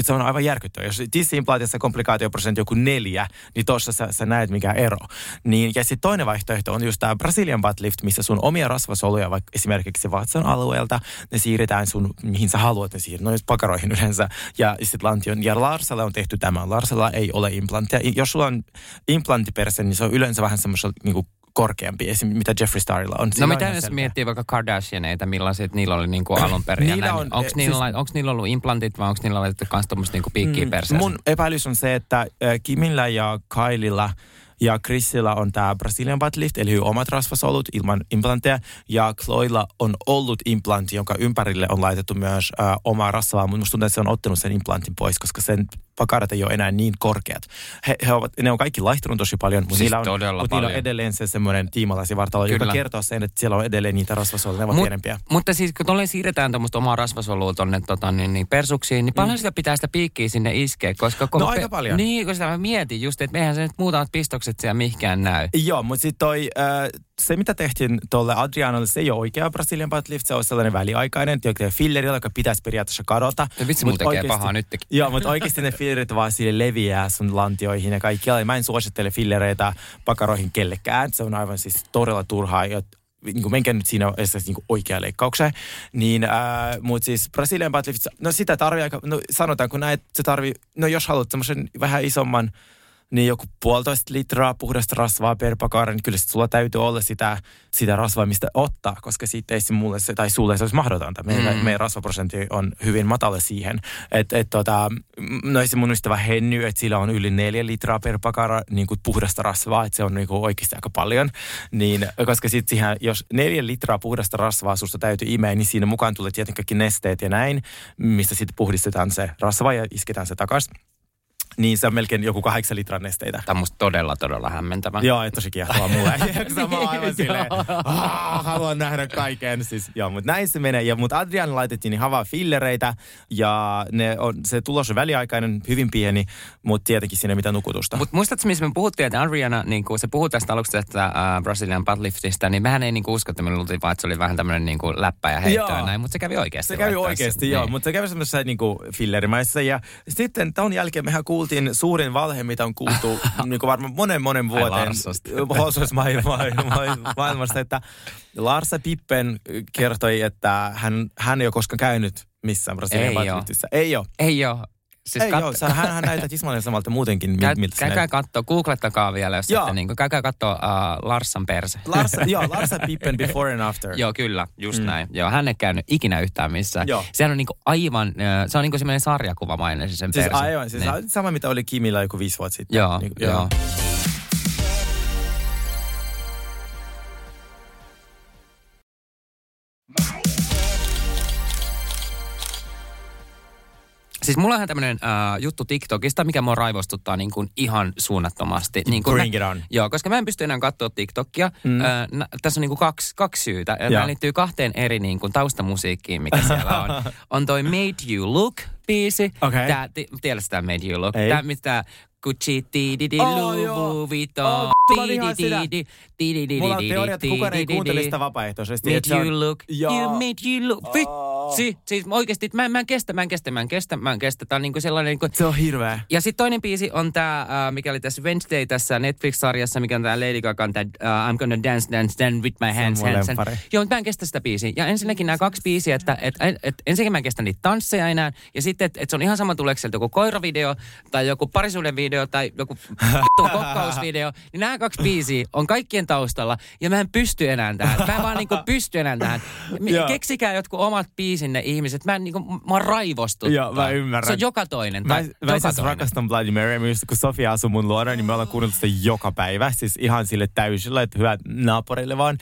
Se on aivan järkyttävä. Jos tissiimplantissa komplikaatioprosentti on joku 4, niin tuossa sä näet mikä ero. Niin, ja sitten toinen vaihtoehto on just tämä Brazilian butt lift, missä sun omia rasvasoluja, vaikka esimerkiksi vatsan alueelta, ne siirretään sun, mihin sä haluat ne siirretään, no just pakaroihin yleensä, ja sitten lantion. Ja Larsalla on tehty tämä. Larsalla ei ole implanttia. Jos sulla on implantti perse, niin se on yleensä vähän semmoisella niin kuin korkeampi, esim. Mitä Jeffree Starilla on. No mitä jos miettii vaikka Kardashianeita, millaiset niillä oli niinku alun perin. Onko niillä ollut implantit vai onko niillä laitettu myös tuommoista niinku piikkiä perseeseen? Mun epäilys on se, että Kimillä ja Kylella ja Chrisillä on tämä Brasilian butt lift, eli omat rasvasolut ilman implantteja. Ja Chloella on ollut implantti, jonka ympärille on laitettu myös omaa rasvaa. Mutta musta tuntuu, että se on ottanut sen implantin pois, koska sen pakarat ei ole enää niin korkeat. Ne on kaikki laihtunut tosi paljon, mutta siis niillä on edelleen se semmoinen tiimalaisivartalo, joka kertoo sen, että siellä on edelleen niitä rasvasoluja, ne ovat pienempiä. Mutta siis kun tuolle siirretään tuommoista omaa rasvasolua tuonne niin persuksiin, niin paljon sitä pitää sitä piikkiä sinne iskeä, koska... aika paljon. Niin, kun sitä mä mietin just, että eihän se nyt muutamat pistokset siellä mihinkään näy. Joo, mutta sitten toi... Se, mitä tehtiin tuolle Adrianalle, se ei ole oikea Brazilian butt lift, se on sellainen väliaikainen, fillerillä, joka pitäisi periaatteessa kadota. No vitsi, mut tekee pahaa nytkin. Joo, mutta oikeasti ne fillerit vaan sille leviää sun lantioihin ja kaikkialla. Mä en suosittele fillereitä pakaroihin kellekään, se on aivan siis todella turhaa. Niin kuin menkään nyt siinä niin oikeaan leikkaukseen, niin, mutta siis Brazilian butt lift, no sitä tarvii aika, no sanotaanko näin, että se tarvii, no jos haluat semmoisen vähän isomman, niin joku 1,5 litraa puhdasta rasvaa per pakara, niin kyllä sulla täytyy olla sitä rasvaa, mistä ottaa, koska siitä ei mulle se, tai sulle se olisi mahdotonta. Meidän rasvaprosentti on hyvin matala siihen. No ei se mun ystävä Henny, että sillä on yli 4 litraa per pakara niin kuin puhdasta rasvaa, että se on niin kuin oikeasti aika paljon. Niin, koska sitten siihen, jos 4 litraa puhdasta rasvaa susta täytyy imeä, niin siinä mukaan tulee tietenkin kaikki nesteet ja näin, mistä sitten puhdistetaan se rasva ja isketään se takaisin. Niin se on melkein joku 8 litran nesteitä. Tämä on musta todella hämmentävä. Joo, ei tosi kiehtovaa mulle. Mä oon aivan silleen, haluan nähdä kaiken. Siis, joo, mutta näin se menee. Ja mut Adrian laitettiin niin havaa fillereitä. Ja se tulos on väliaikainen, hyvin pieni, mutta tietenkin siinä ei mitään nukutusta. Mutta muistatko, missä me puhuttiin, että Adriana, niin kun se puhui tästä aluksi tästä Brazilian butt liftistä, niin mehän ei niin usko, että me luultiin vaan, että se oli vähän tämmöinen niin läppä ja heittoa ja näin. Mutta se kävi oikeasti. Se kävi oikeasti, joo. Niin. Mutta se kävi semmoisessa niin fillerimäisessä. Ja sitten tämän jälkeen mehän kuultiin suurin valhe, mitä on kuultu niin varmaan monen vuoteen maailmasta, että Larsa Pippen kertoi, että hän ei ole koskaan käynyt missään Brasilian butt-liftissä. Ei ole. Siis hän näyttää tismalleen samalta muutenkin. Käykää katsoa, googlettakaa vielä, jos sitten niin kuin, käykää katsoa Larsan perse. Larsa Pippen before and after. Joo, kyllä, just näin. Joo, hän ei käynyt ikinä yhtään missään. Joo. Sehän on niin kuin aivan, se on niin kuin semmoinen sarjakuvamainen se sen perse. Siis aivan, siis niin. Sama mitä oli Kimillä joku 5 vuotta sitten. Joo, niin kuin, joo. Siis mulla on tämmönen juttu TikTokista, mikä mua raivostuttaa niin kuin ihan suunnattomasti. Niin kuin bring it on. Joo, koska mä en pysty enää katsoa TikTokia. Tässä on niin kuin kaksi syytä. Nämä liittyy 2 eri niin kuin taustamusiikkiin, mikä siellä on. On toi Made You Look-biisi. Okay. Tiedätkö sitä Made You Look? Ei. Tämä mitä... Gucci, luvu, vito, mulla on teoria, että kukaan ei kuuntele sitä vapaaehtoisesti. Made you look, you made you look. Vitsi! Siis oikeesti, mä en kestä. Tää on niinku sellainen... Se on hirveä. Ja sit toinen biisi on tää, mikä oli tässä Wednesday tässä Netflix-sarjassa, mikä on tää Lady Gaga, tää I'm gonna dance with my hands. Joo, mä en kestä sitä biisiä. Ja ensinnäkin nämä 2 biisiä, että ensinnäkin mä en kestä niitä tansseja enää. Ja sitten, että se on ihan sama tuleeko sieltä joku koiravideo tai joku parisuuden video tai joku kokkausvideo, niin nämä 2 biisiä on kaikkien taustalla ja mä en pysty enää tähän. Mä en vaan niinku pysty enää tähän. Keksikää jotkut omat biisinne ihmiset. Mä oon raivostuttaa. Joo, mä ymmärrän. Se on joka toinen. Mä siis rakastan Bloody Mary. Minusta kun Sofia asui mun luona, niin me ollaan kuunnellut sitä joka päivä. Siis ihan sille täysillä, että hyvät naapureille vaan.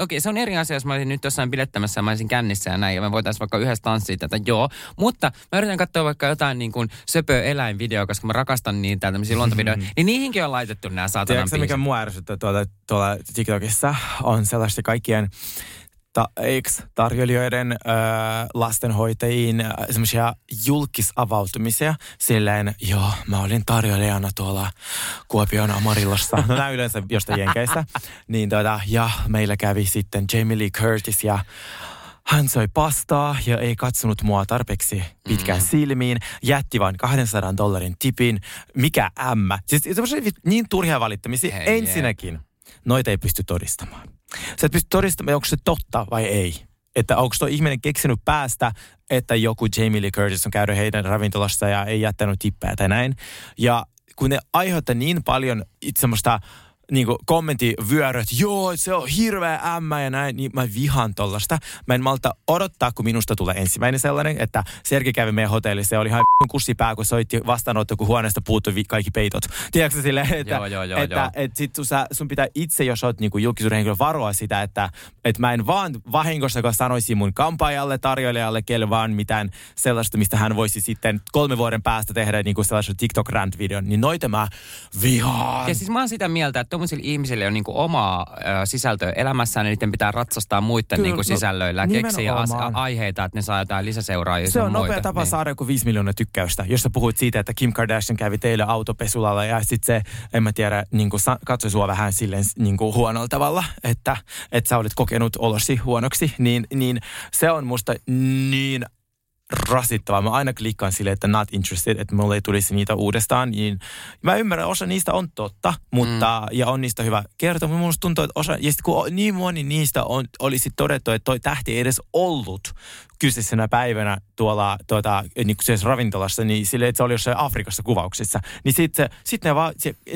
Okei, se on eri asia, jos mä olisin nyt jossain bilettämässä ja mä olisin kännissä ja näin, ja me voitaisiin vaikka yhdessä tanssia tätä, joo. Mutta mä yritän katsoa vaikka jotain niin kuin söpö-eläinvideoa, koska mä rakastan niitä tämmöisiä luontovideoita, niin niihinkin on laitettu nämä saatanan biisit. Tiedätkö mikä mua ärsyttää tuolla TikTokissa on sellaista kaikkien... tarjoilijoiden, lastenhoitajiin semmoisia julkisavautumisia. Silleen, joo, mä olin tarjoilijana tuolla Kuopion Amarillassa. No nää yleensä jostain jenkeissä. Niin ja meillä kävi sitten Jamie Lee Curtis ja hän söi pastaa ja ei katsonut mua tarpeeksi pitkään silmiin. Jätti vain $200 tipin. Mikä ämmä? Siis semmoisia niin turhia valittamisia. Hei, ensinnäkin. Yeah. Noita ei pysty todistamaan. Sä et pysty todistamaan, onko se totta vai ei. Että onko tuo ihminen keksinyt päästä, että joku Jamie Lee Curtis on käynyt heidän ravintolassa ja ei jättänyt tippää tai näin. Ja kun ne aiheuttaa niin paljon semmoista niinku kommenttivyöröt, joo, se on hirveä ämmä ja näin, niin mä vihaan tollasta. Mä en malta odottaa, kun minusta tulee ensimmäinen sellainen, että Sergey kävi meidän hotellissa, se oli ihan kussipää, kun soitti vastaanotto, kun huoneesta puuttui kaikki peitot. Tiedätkö silleen, että sit sun pitää itse, jos oot niinku julkisuuden henkilö, varoa sitä, että mä en vaan vahingossa sanoisin mun kampaajalle, tarjoilijalle, kelle vaan mitään sellaista, mistä hän voisi sitten 3 vuoden päästä tehdä niinku sellaisen TikTok-rant-videon, niin noita mä vihaan. Ja siis mä oon sitä mieltä, että tuollaisille ihmisille on niinku omaa sisältöä elämässään, niin niiden pitää ratsastaa muiden niinku sisällöillä, keksiä aiheita, että ne saa jotain lisäseuraajia. Se on nopea tapa saada joku 5 miljoonaa tykkäystä, jos sä puhuit siitä, että Kim Kardashian kävi teille autopesulalla ja sit se, en mä tiedä, niinku katsoi sua vähän silleen niinku huonolla tavalla, että sä olit kokenut olosi huonoksi, niin se on musta niin rasittavaa. Mä aina klikkaan silleen, että not interested, että mulle ei tulisi niitä uudestaan. Niin mä ymmärrän, osa niistä on totta, mutta, ja on niistä hyvä kertoa, mutta minusta tuntuu, että osa, ja sitten kun niin moni niistä on, olisi todettu, että toi tähti ei edes ollut kyseisenä päivänä tuolla niin kuin se ravintolassa, niin silleen, että se oli jossain Afrikassa kuvauksissa. Niin sit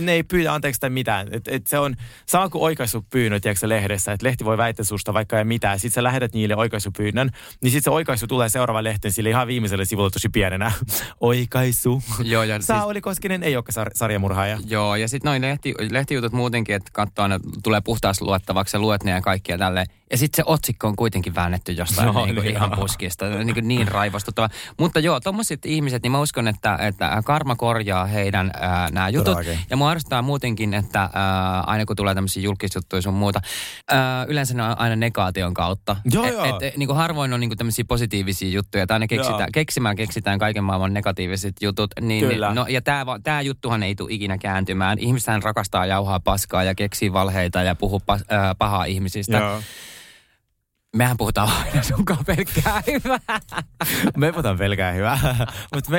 ne ei pyydä anteeksi tai mitään. Et se on sama kuin oikaisupyynnö, tiedätkö, lehdessä, että lehti voi väittää susta vaikka ei mitään. Sitten sä lähetät niille oikaisupyynnön, niin sitten se oikaisu tulee seuraava lehteen sille ihan viimeiselle sivulle tosi pienenä. Oikaisu. Joo, ja Sauli Koskinen ei olekaan sarjamurhaaja. Joo, ja sitten noin lehtijutut muutenkin, että katsoo, ne tulee puhtaasti luettavaksi ja luet ne ja kaikkia tälleen. Ja sitten se otsikko on kuitenkin väännetty jostain ihan puskista, niin raivostuttava. Mutta joo, tommoset ihmiset, niin mä uskon, että karma korjaa heidän nämä jutut. Todellakin. Ja mua arvostaa muutenkin, että aina kun tulee tämmöisiä julkisjuttuja sun muuta, yleensä ne on aina negaation kautta. Niin harvoin on niin tämmöisiä positiivisia juttuja, tai aina keksitään kaiken maailman negatiiviset jutut. Ja tää juttuhan ei tule ikinä kääntymään. Ihmistähän rakastaa jauhaa paskaa ja keksii valheita ja puhuu pahaa ihmisistä. Joo. Mehän puhutaan aina sunkaan pelkkää hyvää. Me puhutaan pelkkää hyvää, mutta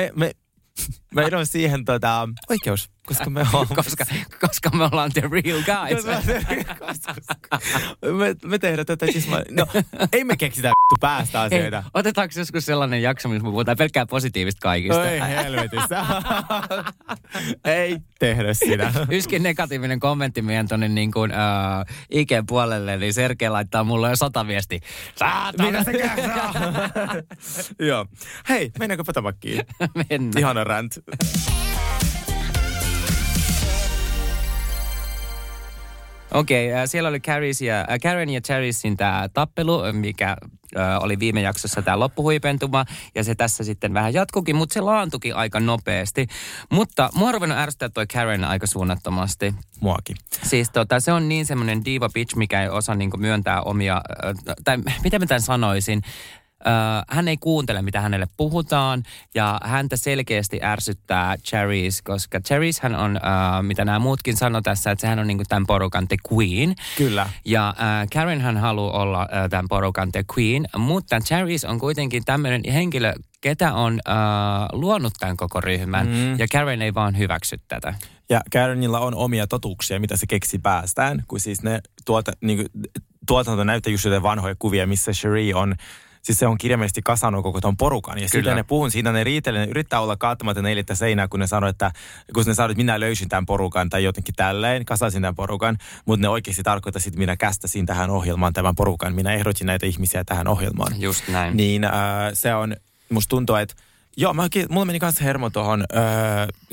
meillä on siihen oikeus, koska me ollaan... koska me ollaan the real guys. me tehdään tätä chismaa. No, ei me keksitä päästä asioita. Otetaanko joskus sellainen jakso, missä me puhutaan pelkkää positiivista kaikista? Oi helvetissä. Ei tehdä sitä. Yskin negatiivinen kommentti meidän tuonne niin kuin Iken puolelle, niin Sergey laittaa mulle jo 100 viestiä. Mitä se kertaa? Joo. Hei, mennäänkö Potomaciin? Mennään. Ihana rant. Okei, siellä oli Karen ja Cherisein tämä tappelu, mikä oli viime jaksossa tämä loppuhuipentuma, ja se tässä sitten vähän jatkukin, mutta se laantukin aika nopeasti. Mutta mua on ruvennut ärsyttää toi Karen aika suunnattomasti. Muakin. Siis se on niin semmoinen diva bitch, mikä ei osaa niinku myöntää omia, tai mitä mä tämän sanoisin, hän ei kuuntele, mitä hänelle puhutaan, ja häntä selkeästi ärsyttää Cherise, koska Cherise hän on, mitä nämä muutkin sanoi tässä, että sehän on niinku tämän porukan the queen. Kyllä. Ja Karen hän haluaa olla tämän porukan the queen, mutta Cherise on kuitenkin tämmöinen henkilö, ketä on luonut tämän koko ryhmän, ja Karen ei vaan hyväksy tätä. Ja Karenilla on omia totuuksia, mitä se keksi päästään, kun siis ne tuotanto näyttää just jotain vanhoja kuvia, missä Cherise on. Siis se on kirjaimellisesti kasannut koko ton porukan. Ja sitten ne puhun siitä, ne riitelee, ne yrittää olla kaatamatta neljättä seinää, kun ne sanoo, että minä löysin tämän porukan tai jotenkin tälleen, kasasin tämän porukan. Mutta ne oikeasti tarkoittaa, että minä kästäsin tähän ohjelmaan tämän porukan. Minä ehdotin näitä ihmisiä tähän ohjelmaan. Just näin. Niin se on, musta tuntuu, että joo, mulla meni kanssa hermo tuohon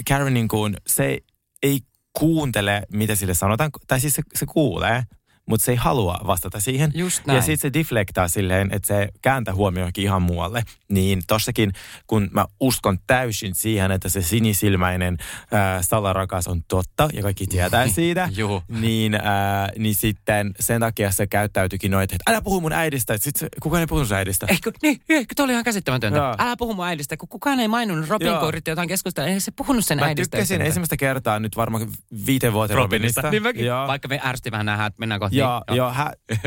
Karenin, kun se ei kuuntele, mitä sille sanotaan. Tai siis se kuulee, mutta se ei halua vastata siihen. Ja sitten se deflektaa silleen, että se kääntää huomioonkin ihan muualle. Niin tossakin, kun mä uskon täysin siihen, että se sinisilmäinen salarakas on totta, ja kaikki tietää siitä, niin sitten sen takia se käyttäytyykin noita, että älä puhu mun äidistä, että sitten kukaan ei puhu sun äidistä. Eikö, toi oli ihan käsittämätöntä. Joo. Älä puhu mun äidistä, kun kukaan ei maininnut Robin, kun yritti jotain keskustelua, eihän se puhunut sen äidistä. Mä tykkäsin ensimmäistä kertaa nyt varmaan 5 vuoteen Robinista. Vaikka me ärsytti vähän nähdä, että mennään kohti. Joo,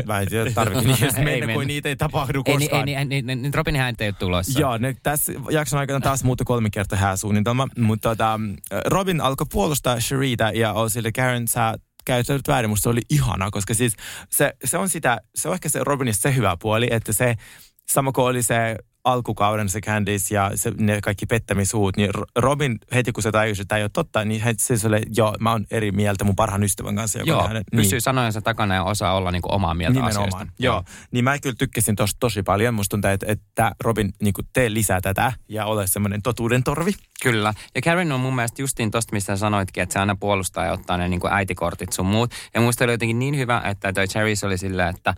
mä en tiedä, tarvitse mennä, kun niitä ei tapahdu koskaan. Ei, Robin hääntä ei ole tulossa. Joo, tässä jakson aikana taas muuttui 3 kertaa hääsuunnitelma, mutta Robin alkoi puolustaa Cherita ja oli sille, Karen, sä käyttäydyt väärin, musta se oli ihanaa, koska siis se on ehkä se Robinista se hyvä puoli, että se, sama kuin oli se alkukauden se Candice ja se, ne kaikki pettämisuut, niin Robin heti kun se tajusi, että tämä ei ole totta, niin heti se oli, joo, mä oon eri mieltä mun parhaan ystävän kanssa. Joka joo, hänen, pysyy niin sanojensa takana ja osaa olla niinku omaa mieltä nimenomaan asioista. Joo, niin mä kyllä tykkäsin tosta tosi paljon. Musta tuntuu, että Robin, niinku tee lisää tätä ja ole semmoinen totuuden torvi. Kyllä, ja Karen on mun mielestä justiin tosta, mistä sanoitkin, että se aina puolustaa ja ottaa ne niinku äitikortit sun muut. Ja musta oli jotenkin niin hyvä, että toi Cherise oli silleen, että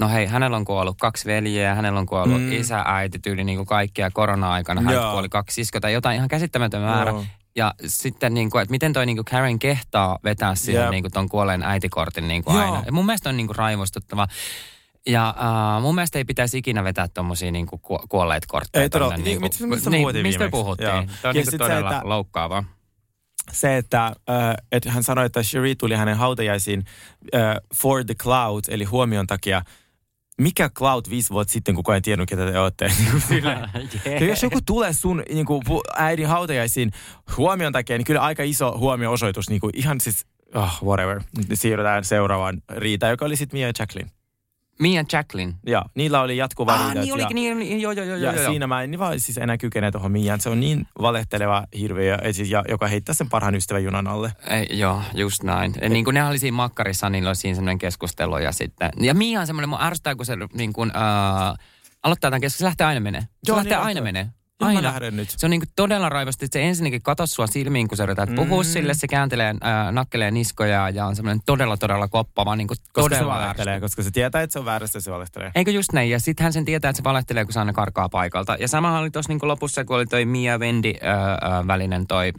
no hei, hänellä on kuollut 2 veljeä, hänellä on kuollut isä, äiti, tyyli niin kuin kaikkea korona-aikana. Hän kuoli 2 siskoa tai jotain ihan käsittämätön määrä. Joo. Ja sitten niin kuin, että miten toi niin kuin Karen kehtaa vetää siihen niin kuin ton kuolleen äitikortin niin kuin aina. Ja mun mielestä on niin kuin raivostuttava. Ja mun mielestä ei pitäisi ikinä vetää tommosia niin kuin kuolleet kortteja. Ei todella. Niin mistä puhuttiin? Joo. Tämä on niin kuin todella loukkaavaa. Se, että hän sanoi, että Cherie tuli hänen hautajaisiin for the cloud, eli huomion takia. Mikä cloud 5 vuotta sitten, kukaan ei tiennyt, ketä te ootte? Jos joku tulee sun niin kuin, äidin hautajaisiin huomion takia, niin kyllä aika iso huomio-osoitus. Niin kuin, ihan siis, whatever. Siirrytään seuraavaan riitaan, joka oli sitten Mia ja Jacqueline. Mia Jacqueline. Joo, niillä oli jatkuva riita. Niin olikin, niin, joo. Siinä mä en vaan siis enää kykene tuohon Miaan. Se on niin valehteleva hirveä, joka heittää sen parhaan ystävän junan alle. Ei, joo, just näin. Niin kuin ne oli siinä makkarissa, niillä oli siinä semmoinen keskustelu ja sitten. Ja Mia on semmoinen, mun ärsyttää, kun se niin kuin, aloittaa tämän keskustelun, se lähtee aina menee. Aina. Se on niinku todella raivasti, että se ensinnäkin katos sua silmiin, kun sä yrität puhua sille. Se kääntelee, nakkelee niskoja ja on semmoinen todella koppava. Niinku koska todella se valehtelee, koska se tietää, että se on väärästä, se valehtelee. Eikö just näin? Ja sit hän sen tietää, että se valehtelee, kun se aina karkaa paikalta. Ja samahan oli tuossa niinku lopussa, kun oli toi Mia ja Wendy välinen toi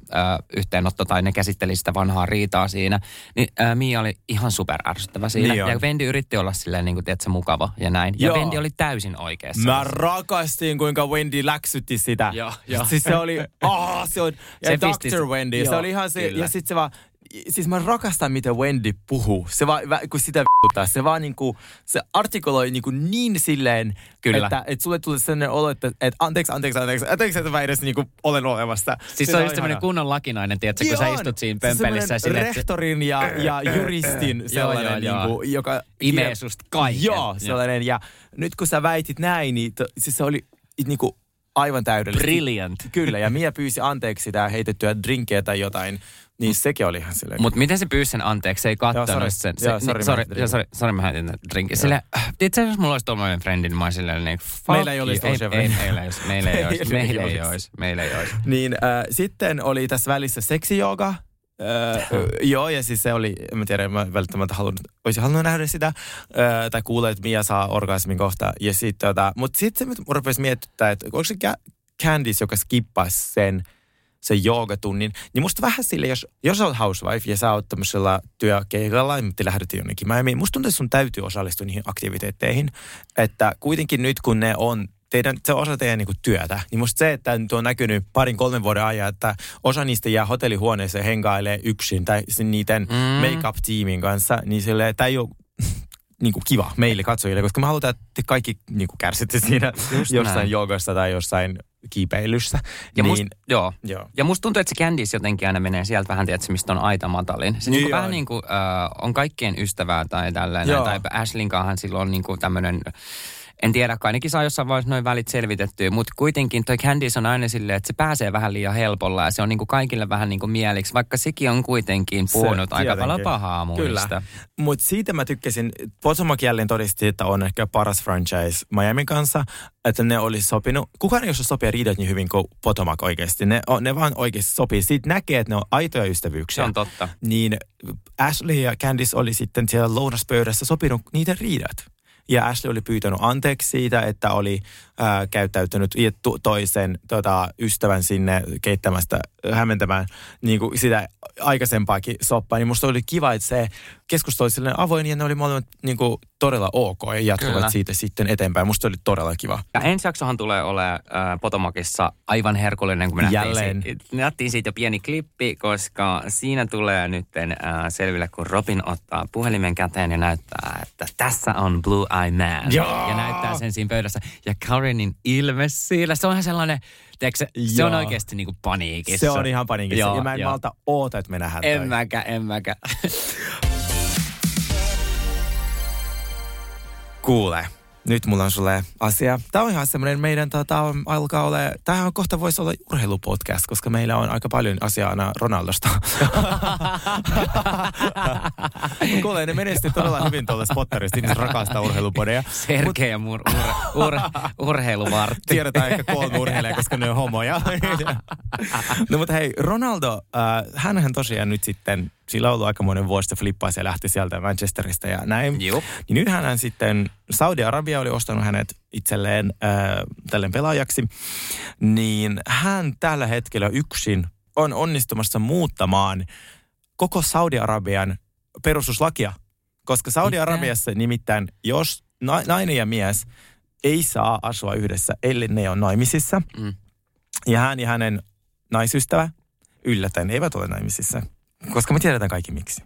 yhteenotto, tai ne käsitteli sitä vanhaa riitaa siinä. Niin Mia oli ihan superärsyttävä siinä. Niin ja Wendy yritti olla silleen, niinku, tiedätkö, mukava ja näin. Ja Wendy oli täysin oikeassa. Mä rakastin, kuinka Wendy läksytti sitä. Joo. Siis se oli, se on, ja se Dr. Wendy, joo, se oli ihan se, kyllä. Ja sit se vaan, siis mä rakastan, miten Wendy puhuu. Se vaan, kun sitä vituttaa, se vaan niinku, se artikuloi niinku niin silleen, kyllä, että sulle tulee sellainen olo, että anteeksi, että mä edes niinku olen olemassa. Siis se on just semmoinen kunnon lakinainen, tiedätkö, kun sä istut siinä pömpelissä. Rehtorin ja juristin sellainen, niinku, joka imee susta kaiken. Joo, sellainen, ja nyt kun sä väitit näin, niin siis se oli niinku aivan täydellistä. Brilliant. Kyllä, ja Mia pyysi anteeksi sitä heitettyä drinkkiä tai jotain, niin sekin oli ihan silleen. Mutta miten se pyysi sen anteeksi? Se ei kattanut sen. Sori, mä heitin drinkin. Silleen, itse asiassa mulla olisi tuollainen friendi, niin mä oon silleen, niin meillä ei olisi toisia friendi. Meillä ei olisi. Niin, sitten oli tässä välissä seksijooga. Joo, ja siis se oli, en tiedä, mä välttämättä olisin halunnut nähdä sitä, tai kuulee, että Mia saa orgasmin kohta, ja sitten mutta sitten se rupesi miettimään, että onko se Candice, joka skippasi sen joogatunnin, niin musta vähän sille, jos sä oot housewife ja sä oot tämmöisellä työkeikalla, ja te lähdette jonnekin Miamiin, musta tuntuu, että sun täytyy osallistua niihin aktiviteetteihin, että kuitenkin nyt kun ne on se on osa teidän niinku työtä. Niin musta se, että nyt on näkynyt 2-3 vuoden ajan, että osa niistä jää hotellihuoneeseen hengailee yksin tai niiden make-up-tiimin kanssa, niin silleen, tämä ei ole niinku kiva meille katsojille, koska me halutaan, että te kaikki niinku kärsitte siinä jossain joogassa tai jossain kiipeilyssä. Ja niin, musta tuntuu, että se Candice jotenkin aina menee sieltä vähän, tiedätkö, mistä on aita matalin. Se niin vähän niin kuin on kaikkien ystävää tai tällainen. Joo. Tai Ashlinkaanhan silloin on niin kuin tämmöinen. En tiedä, ainakin saa jossain vaiheessa noin välit selvitettyä, mutta kuitenkin toi Candice on aina silleen, että se pääsee vähän liian helpolla ja se on niinku kaikille vähän niinku mieliksi, vaikka sekin on kuitenkin puhunut aika paljon pahaa muista. Mutta siitä mä tykkäsin, Potomac jälleen todisti, että on ehkä paras franchise Miamin kanssa, että ne olisi sopinut. Kukaan ei osaa sopia riidat niin hyvin kuin Potomac oikeasti. Ne vaan oikeasti sopii. Siitä näkee, että ne on aitoja ystävyyksiä. Se on totta. Niin Ashley ja Candice oli sitten siellä lounaspöydässä sopinut niiden riidat. Ja Ashley oli pyytänyt anteeksi siitä, että oli käyttäytynyt toisen ystävän sinne keittämästä, hämmentämään niin kuin sitä aikaisempaakin soppaa. Niin musta oli kiva, että se keskustelu oli silleen avoin ja ne oli molemmat niin kuin todella ok ja jatkuvat siitä sitten eteenpäin. Musta oli todella kiva. Ja ensi jaksohan tulee olemaan Potomacissa aivan herkullinen, kun me nähtiin siitä jo pieni klippi, koska siinä tulee nyt selville, kun Robin ottaa puhelimen käteen ja näyttää, että tässä on Blue Eye Man. Ja näyttää sen siinä pöydässä. Ja Karenin ilme siellä. Se onhan sellainen, tiedätkö, se on oikeasti niinku paniikissa. Se on ihan paniikissa. Joo, ja mä en malta oota, että me nähdään. En mäkä. Kuule, Nyt mulla on sulle asia. Tämä on ihan semmoinen meidän, tämähän kohta voisi olla urheilupodcast, koska meillä on aika paljon asiaa aina Ronaldosta. Kuule, ne menestyy todella hyvin tuolla spotterissa, niin rakastaa urheilupodeja. Sergey ja urheiluvartti. Tiedetään ehkä kolme urheilijaa, koska ne on homoja. No mutta hei, Ronaldo, hänhän tosiaan nyt sitten, sillä on ollut aikamoinen vuosi, se flippasi ja lähti sieltä Manchesterista ja näin. Juh. Niin nyt hän sitten, Saudi-Arabia oli ostanut hänet itselleen tälleen pelaajaksi, niin hän tällä hetkellä yksin on onnistumassa muuttamaan koko Saudi-Arabian perustuslakia. Koska Saudi-Arabiassa nimittäin, jos nainen ja mies ei saa asua yhdessä, ellei ne on naimisissa, ja hän ja hänen naisystävä yllättäen eivät ole naimisissa. Koska me tiedetään kaikki miksi.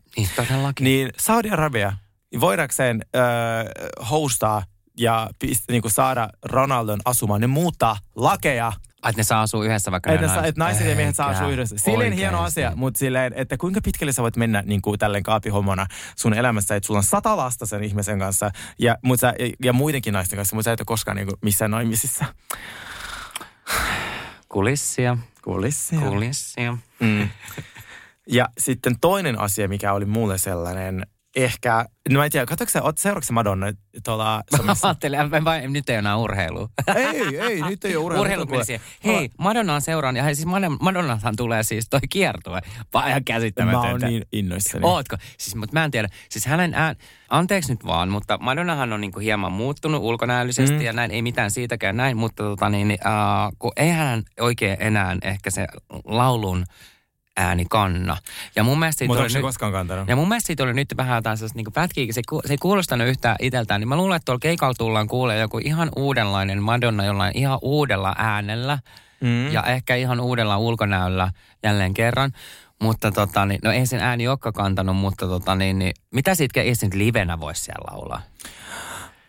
Niin Saudi-Arabia voidakseen hostaa ja niinku saada Ronaldon asumaan, ne muuttaa lakeja. Että ne saa asua yhdessä vaikka että naiset ja miehet saa asua yhdessä. Silleen hieno asia, mutta silleen, että kuinka pitkälle sä voit mennä niin kuin tälleen kaapihommona sun elämässä, että sulla on 100 lasta sen ihmisen kanssa ja muidenkin naisten kanssa, mutta sä et ole koskaan niin kuin missään naimisissa. Kulissia. Mm. Ja sitten toinen asia, mikä oli mulle sellainen, ehkä, no mä en tiedä, katsoinko sä, seuraatko Madonna tuolla somessa? Mä ajattelin, nyt ei ole enää urheilua. Ei, nyt ei ole urheilua. Hei, Madonna on seuraan, ja siis Madonnahan tulee siis toi kiertue. Ihan käsittämätöntä. Mä oon niin innoissani. Ootko? Siis, mutta mä en tiedä. Siis hänen anteeksi nyt vaan, mutta Madonnahan on niinku hieman muuttunut ulkonäöllisesti ja näin, ei mitään siitäkään näin, mutta kun eihän oikein enää ehkä se laulun ääni kanna. Ja mun mielestä siitä oli nyt vähän jotain sellaista niin pätkiäkin. Se ei kuulostanut yhtään itseltään. Niin mä luulen, että tuolla keikalla tullaan kuulee joku ihan uudenlainen Madonna jollain ihan uudella äänellä ja ehkä ihan uudella ulkonäöllä jälleen kerran. Mutta no ei sen ääni olekaan kantanut, mutta mitä siitä ei nyt livenä voisi siellä laulaa?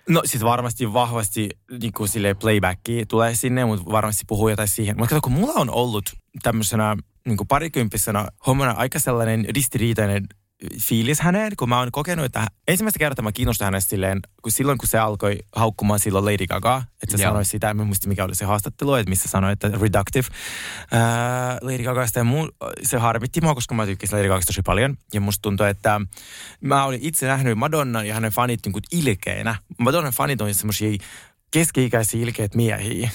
No sit varmasti vahvasti niinku silleen playbackia tulee sinne, mutta varmasti puhuu jotain siihen. Mutta kun mulla on ollut tämmöisenä niinku parikymppisenä hommana aika sellainen ristiriitainen fiilis häneen, kun mä oon kokenut, että ensimmäistä kertaa mä kiinnostan hänestä silleen, kun silloin kun se alkoi haukkumaan silloin Lady Gagaa, että se sanoi sitä, en muista mikä oli se haastattelu, että missä sanoi, että reductive Lady Gagaista ja se harmitti mua, koska mä tykkäsin Lady Gagasta tosi paljon ja musta tuntui, että mä olin itse nähnyt Madonnan ja hänen fanit niin kuin ilkeinä. Madonnan fanit on semmosia keski-ikäisiä ilkeät miehiä,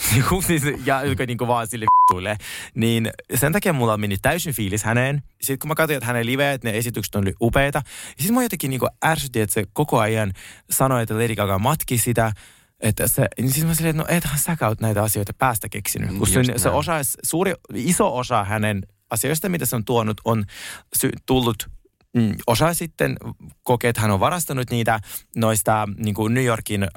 ja jotka niinku vaan sille f***uilee. Niin sen takia mulla meni täysin fiilis häneen. Sitten kun mä katsoin, että hänen liveet, ne esitykset oli upeita. Sitten mä jotenkin niinku ärsytin, että se koko ajan sanoi, että Lady Gaga matki sitä. Niin sitten mä silleen, että no ethän sä käyt näitä asioita päästä keksinyt. Kun se iso osa hänen asioista, mitä se on tuonut, on tullut. Osa sitten kokee, että hän on varastanut niitä noista niinku New Yorkin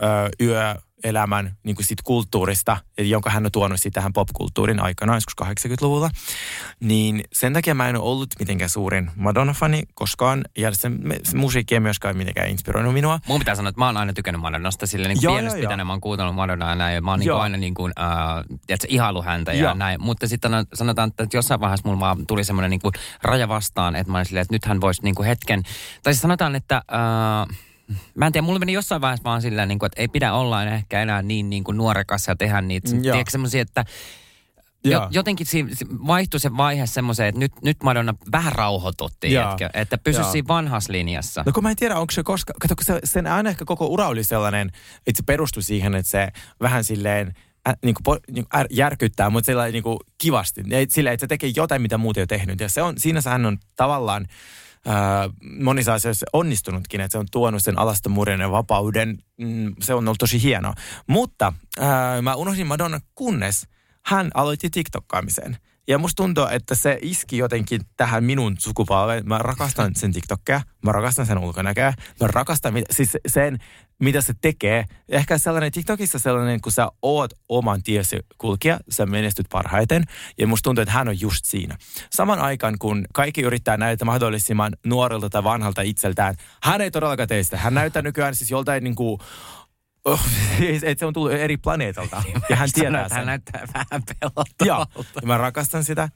yöelämän niinku sit kulttuurista, jonka hän on tuonut sitten tähän popkulttuurin aikana, joskus 80-luvulla. Niin sen takia mä en ole ollut mitenkään suurin Madonna-fani koskaan, ja se musiikki ei myöskään mitenkään inspiroinut minua. Mun pitää sanoa, että mä oon aina tykännyt Madonnasta, sillä niin pienestä pitänyt, mä oon kuunnellut Madonnaa näin, mä oon niin aina niin kuin, ihailu häntä ja näin. Mutta sitten sanotaan, että jossain vaiheessa mulla vaan tuli semmoinen niin kuin raja vastaan, että mä olin silleen, että nyt hän voisi niin kuin hetken, tai siis sanotaan, että mä en tiedä, mulla meni jossain vaiheessa vaan sillä, niin kuin, että ei pidä olla ehkä enää niin kuin nuorekas ja tehdä niitä. Tiedätkö semmoisia, että jotenkin vaihtui se vaihe semmoiseen, että nyt Madonna vähän rauhoitutti, että pysy siinä vanhassa linjassa. No kun mä en tiedä, onko se koskaan, kato kun sen aina ehkä koko ura oli sellainen, että se perustui siihen, että se vähän silleen järkyttää, mutta sellainen niin kuin kivasti. Silleen, että se tekee jotain, mitä muut ei ole tehnyt. Ja siinä hän on tavallaan monissa asioissa onnistunutkin, että se on tuonut sen alastomuuden ja vapauden. Se on ollut tosi hienoa. Mutta mä unohdin Madonna, kunnes hän aloitti TikTokkaamisen. Ja musta tuntuu, että se iski jotenkin tähän minun sukupolveen. Mä rakastan sen TikTokkia, mä rakastan sen ulkonäköä, mä rakastan siis sen, mitä se tekee. Ehkä sellainen TikTokissa sellainen, kun sä oot oman tiesi kulkija, sä menestyt parhaiten. Ja musta tuntuu, että hän on just siinä. Saman aikaan, kun kaikki yrittää näyttää mahdollisimman nuorelta tai vanhalta itseltään, hän ei todellakaan teistä. Hän näyttää nykyään siis joltain niin kuin Oh, et se on tullut eri planeetalta. Ja hän tietää sen. Hän näyttää vähän pelottavalta. Joo, ja mä rakastan sitä.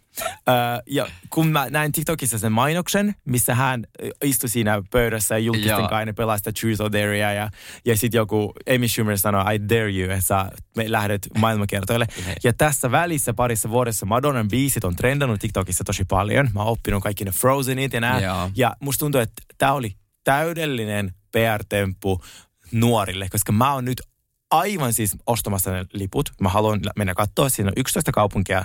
Ja kun mä näin TikTokissa sen mainoksen, missä hän istui siinä pöydässä julkisten kai, ne pelaa sitä Truth or Dare ja sitten joku Amy Schumer sanoi, I dare you, että sä lähdet maailmankertoille. Ja tässä välissä parissa vuodessa Madonnan biisit on trendannut TikTokissa tosi paljon. Mä oon oppinut kaikki ne Frozenit ja nää. Joo. Ja musta tuntuu, että tää oli täydellinen PR-temppu nuorille, koska mä oon nyt aivan siis ostamassa ne liput. Mä haluan mennä katsoa. Siinä on 11 kaupunkia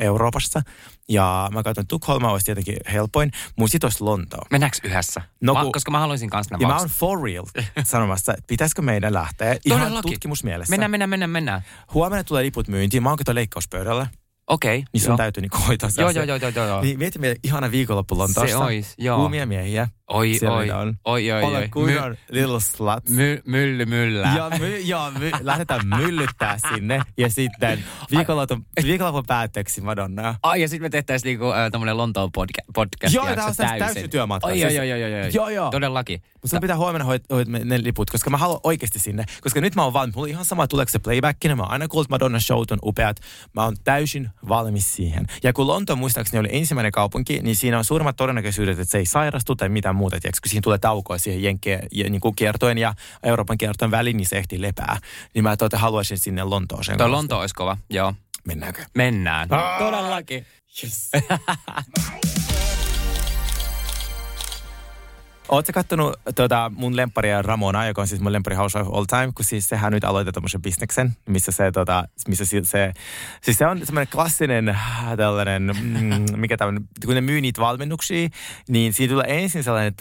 Euroopassa. Ja mä katson, Tukholma olisi tietenkin helpoin. Mun sit olisi Lontoa. Mennäänkö yhdessä? No, koska mä haluaisin kanssa nämä. Ja mä oon for real sanomassa, että pitäisikö meidän lähteä. Ihan tutkimusmielessä. Mennään. Huomenna tulee liput myyntiin. Mä oon kato leikkauspöydällä. Okei. Okay, niin sun täytyy niin hoitaa se. Joo. Niin mietimme ihana viikonloppu Lontoossa. Se ois, joo. Kuumia miehiä. Oi. Olla kunnon little sluts. Myllyllää. Joo, lähdetään myllyttää sinne. Ja sitten viikonlopun päätteeksi Madonna. Ai, ja sitten me tehtäisiin niinku tommonen Lontoon podcast. Joo, tää on täysin työmatka. Joo. Todellakin. Mutta sun pitää huomenna hoitaa ne liput, koska mä haluan oikeasti sinne. Koska nyt mä oon vaan, mulla ihan sama tuleeko se playbackinä. Mä oon aina kuullut Madonna showt on upeat. Mä oon täysin valmis siihen. Ja kun Lontoon muistaakseni oli ensimmäinen kaupunki, niin siinä on suurimmat todennäköisyydet, että se ei sairastu tai mitään muuta. Tiedätkö, kun siihen tulee taukoa siihen Jenkkeen niin kiertojen ja Euroopan kiertojen väliin, niin se ehtii lepää. Niin mä haluaisin sinne Lontooseen. Toi Lonto olisi kova, joo. Mennäänkö? Mennään. Todellakin. Yes. Oletko kattonut mun lempparia Ramona, joka on siis mun lempari Housewife All Time, kun siis sehän nyt aloittaa tommosen bisneksen, missä se on semmoinen klassinen tällainen, mikä tämmöinen, kun ne myy niitä valmennuksia, niin siinä tulee ensin sellainen,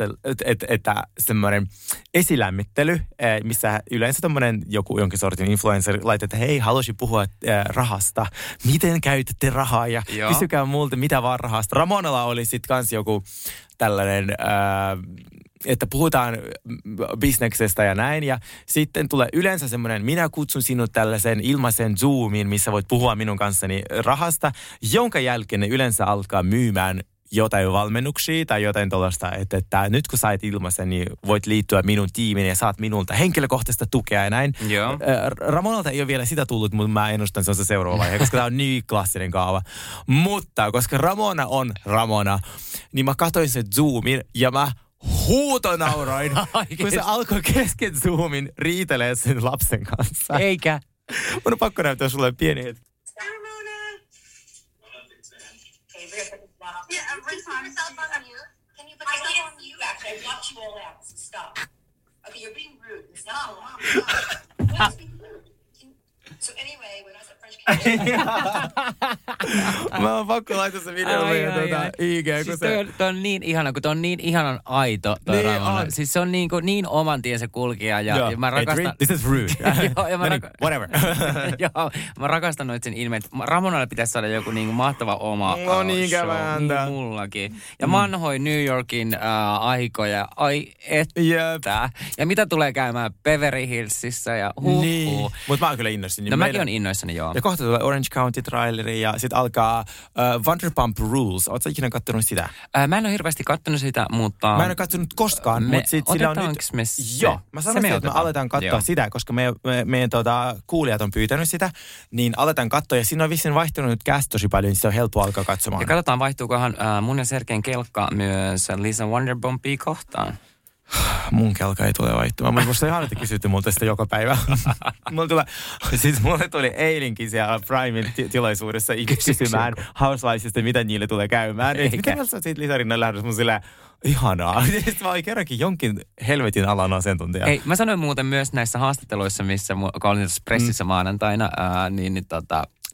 että semmoinen esilämmittely, missä yleensä tommoinen jonkin sortin influencer laittaa, että hei, haluaisin puhua rahasta, miten käytätte rahaa ja kysykää multa, mitä vaan rahasta. Ramonalla oli sitten kans joku tällainen, että puhutaan bisneksestä ja näin. Ja sitten tulee yleensä semmoinen, minä kutsun sinut tällaisen ilmaisen Zoomiin, missä voit puhua minun kanssani rahasta, jonka jälkeen ne yleensä alkaa myymään jotain valmennuksia tai jotain tuollaista, että nyt kun sait ilmaisen, niin voit liittyä minun tiimiin ja saat minulta henkilökohtaista tukea ja näin. Joo. Ramonalta ei ole vielä sitä tullut, mutta mä ennustan, se on se seuraava vaihe, koska tämä on niin klassinen kaava. Mutta koska Ramona on Ramona, niin mä katsoin sen Zoomin ja mä huutonauroin, kun se alkoi kesken Zoomin riitelee sen lapsen kanssa. Eikä. Mun on pakko näyttää sulle pieni hetki. Yeah, every time. Can you put yourself on mute? I blocked you all out. Stop. Okay, you're being rude. No. What is being rude? So anyway, when I was at French Canada. Mä oon pakko laittaa se videolle ja IG. Siis toi on niin ihana, kun toi on niin ihanan aito toi niin Ramona. Siis se on niin, niin oman tiensä kulkija ja mä rakastan. Hey, this is rude. Whatever. Joo, mä rakastan noit sen ilmeet. Ramonalle pitäisi saada joku niinku mahtava oma show. No niin kävää häntä. Niin mullakin. Ja manhoi New Yorkin aikoja. Ai että. Yep. Ja mitä tulee käymään Beverly Hillsissä ja niin. Mut mä oon kyllä innoissani. No mäkin oon innoissani, joo. Ja kohta tulee Orange County-traileri ja sit alkaa Vanderpump Rules. Ootko sä ikinä kattonut sitä? Mä en oo hirveästi kattonut sitä, mutta... Mä en oo kattonut koskaan, mutta sit sillä on nyt... Otetaanko me se? Joo. Mä sanoin, että me aletaan katsoa sitä, koska meidän kuulijat on pyytänyt sitä, niin aletaan katsoa. Ja siinä on vissiin vaihtunut nyt cast tosi paljon, niin se on helppo alkaa katsomaan. Ja katsotaan, vaihtuukohan mun ja Sergeyn kelkka myös Lisa Vanderpumpia kohtaan. Mun kelka ei tule vaihtumaan, mutta musta ihan, että kysytty multa sitä joka päivä. Mulle tuli eilinkin siellä Primein tilaisuudessa kysymään Housewivesista, mitä niille tulee käymään. Mitä mieltä sä oot siitä lisärinnan lähdössä mun silleen? Ihanaa. Sitten mä olin kerrankin jonkin helvetin alan asiantuntija. Ei, mä sanoin muuten myös näissä haastatteluissa, missä olin pressissä maanantaina,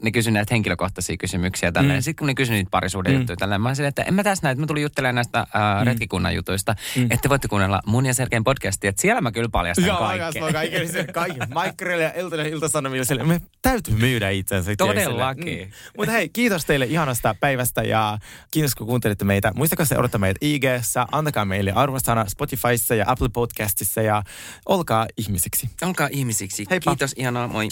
ne kysyi näitä henkilökohtaisia kysymyksiä tälleen. Sitten kun ne kysyi niitä parisuuden juttuja tälleen, mä olin silleen, että en mä tässä näitä. Mä tulin juttelemaan näistä retkikunnan jutuista. Että voitte kuunnella mun ja Sergeyn podcastia, että siellä mä kyllä paljastan kaikkeen. Joo, kaikki. Maikkarille ja Ilta-Sanomille. Me täytyy myydä itsensä. Todellakin. Mutta hei, kiitos teille ihanasta päivästä ja kiitos kun kuuntelitte meitä. Muistakaa seurata meitä IG:ssä, antakaa meille arvostana Spotifyssa ja Apple Podcastissa ja olkaa ihmisiksi. Olkaa ihmisiksi. Heippa. Kiitos, ihanaa, moi.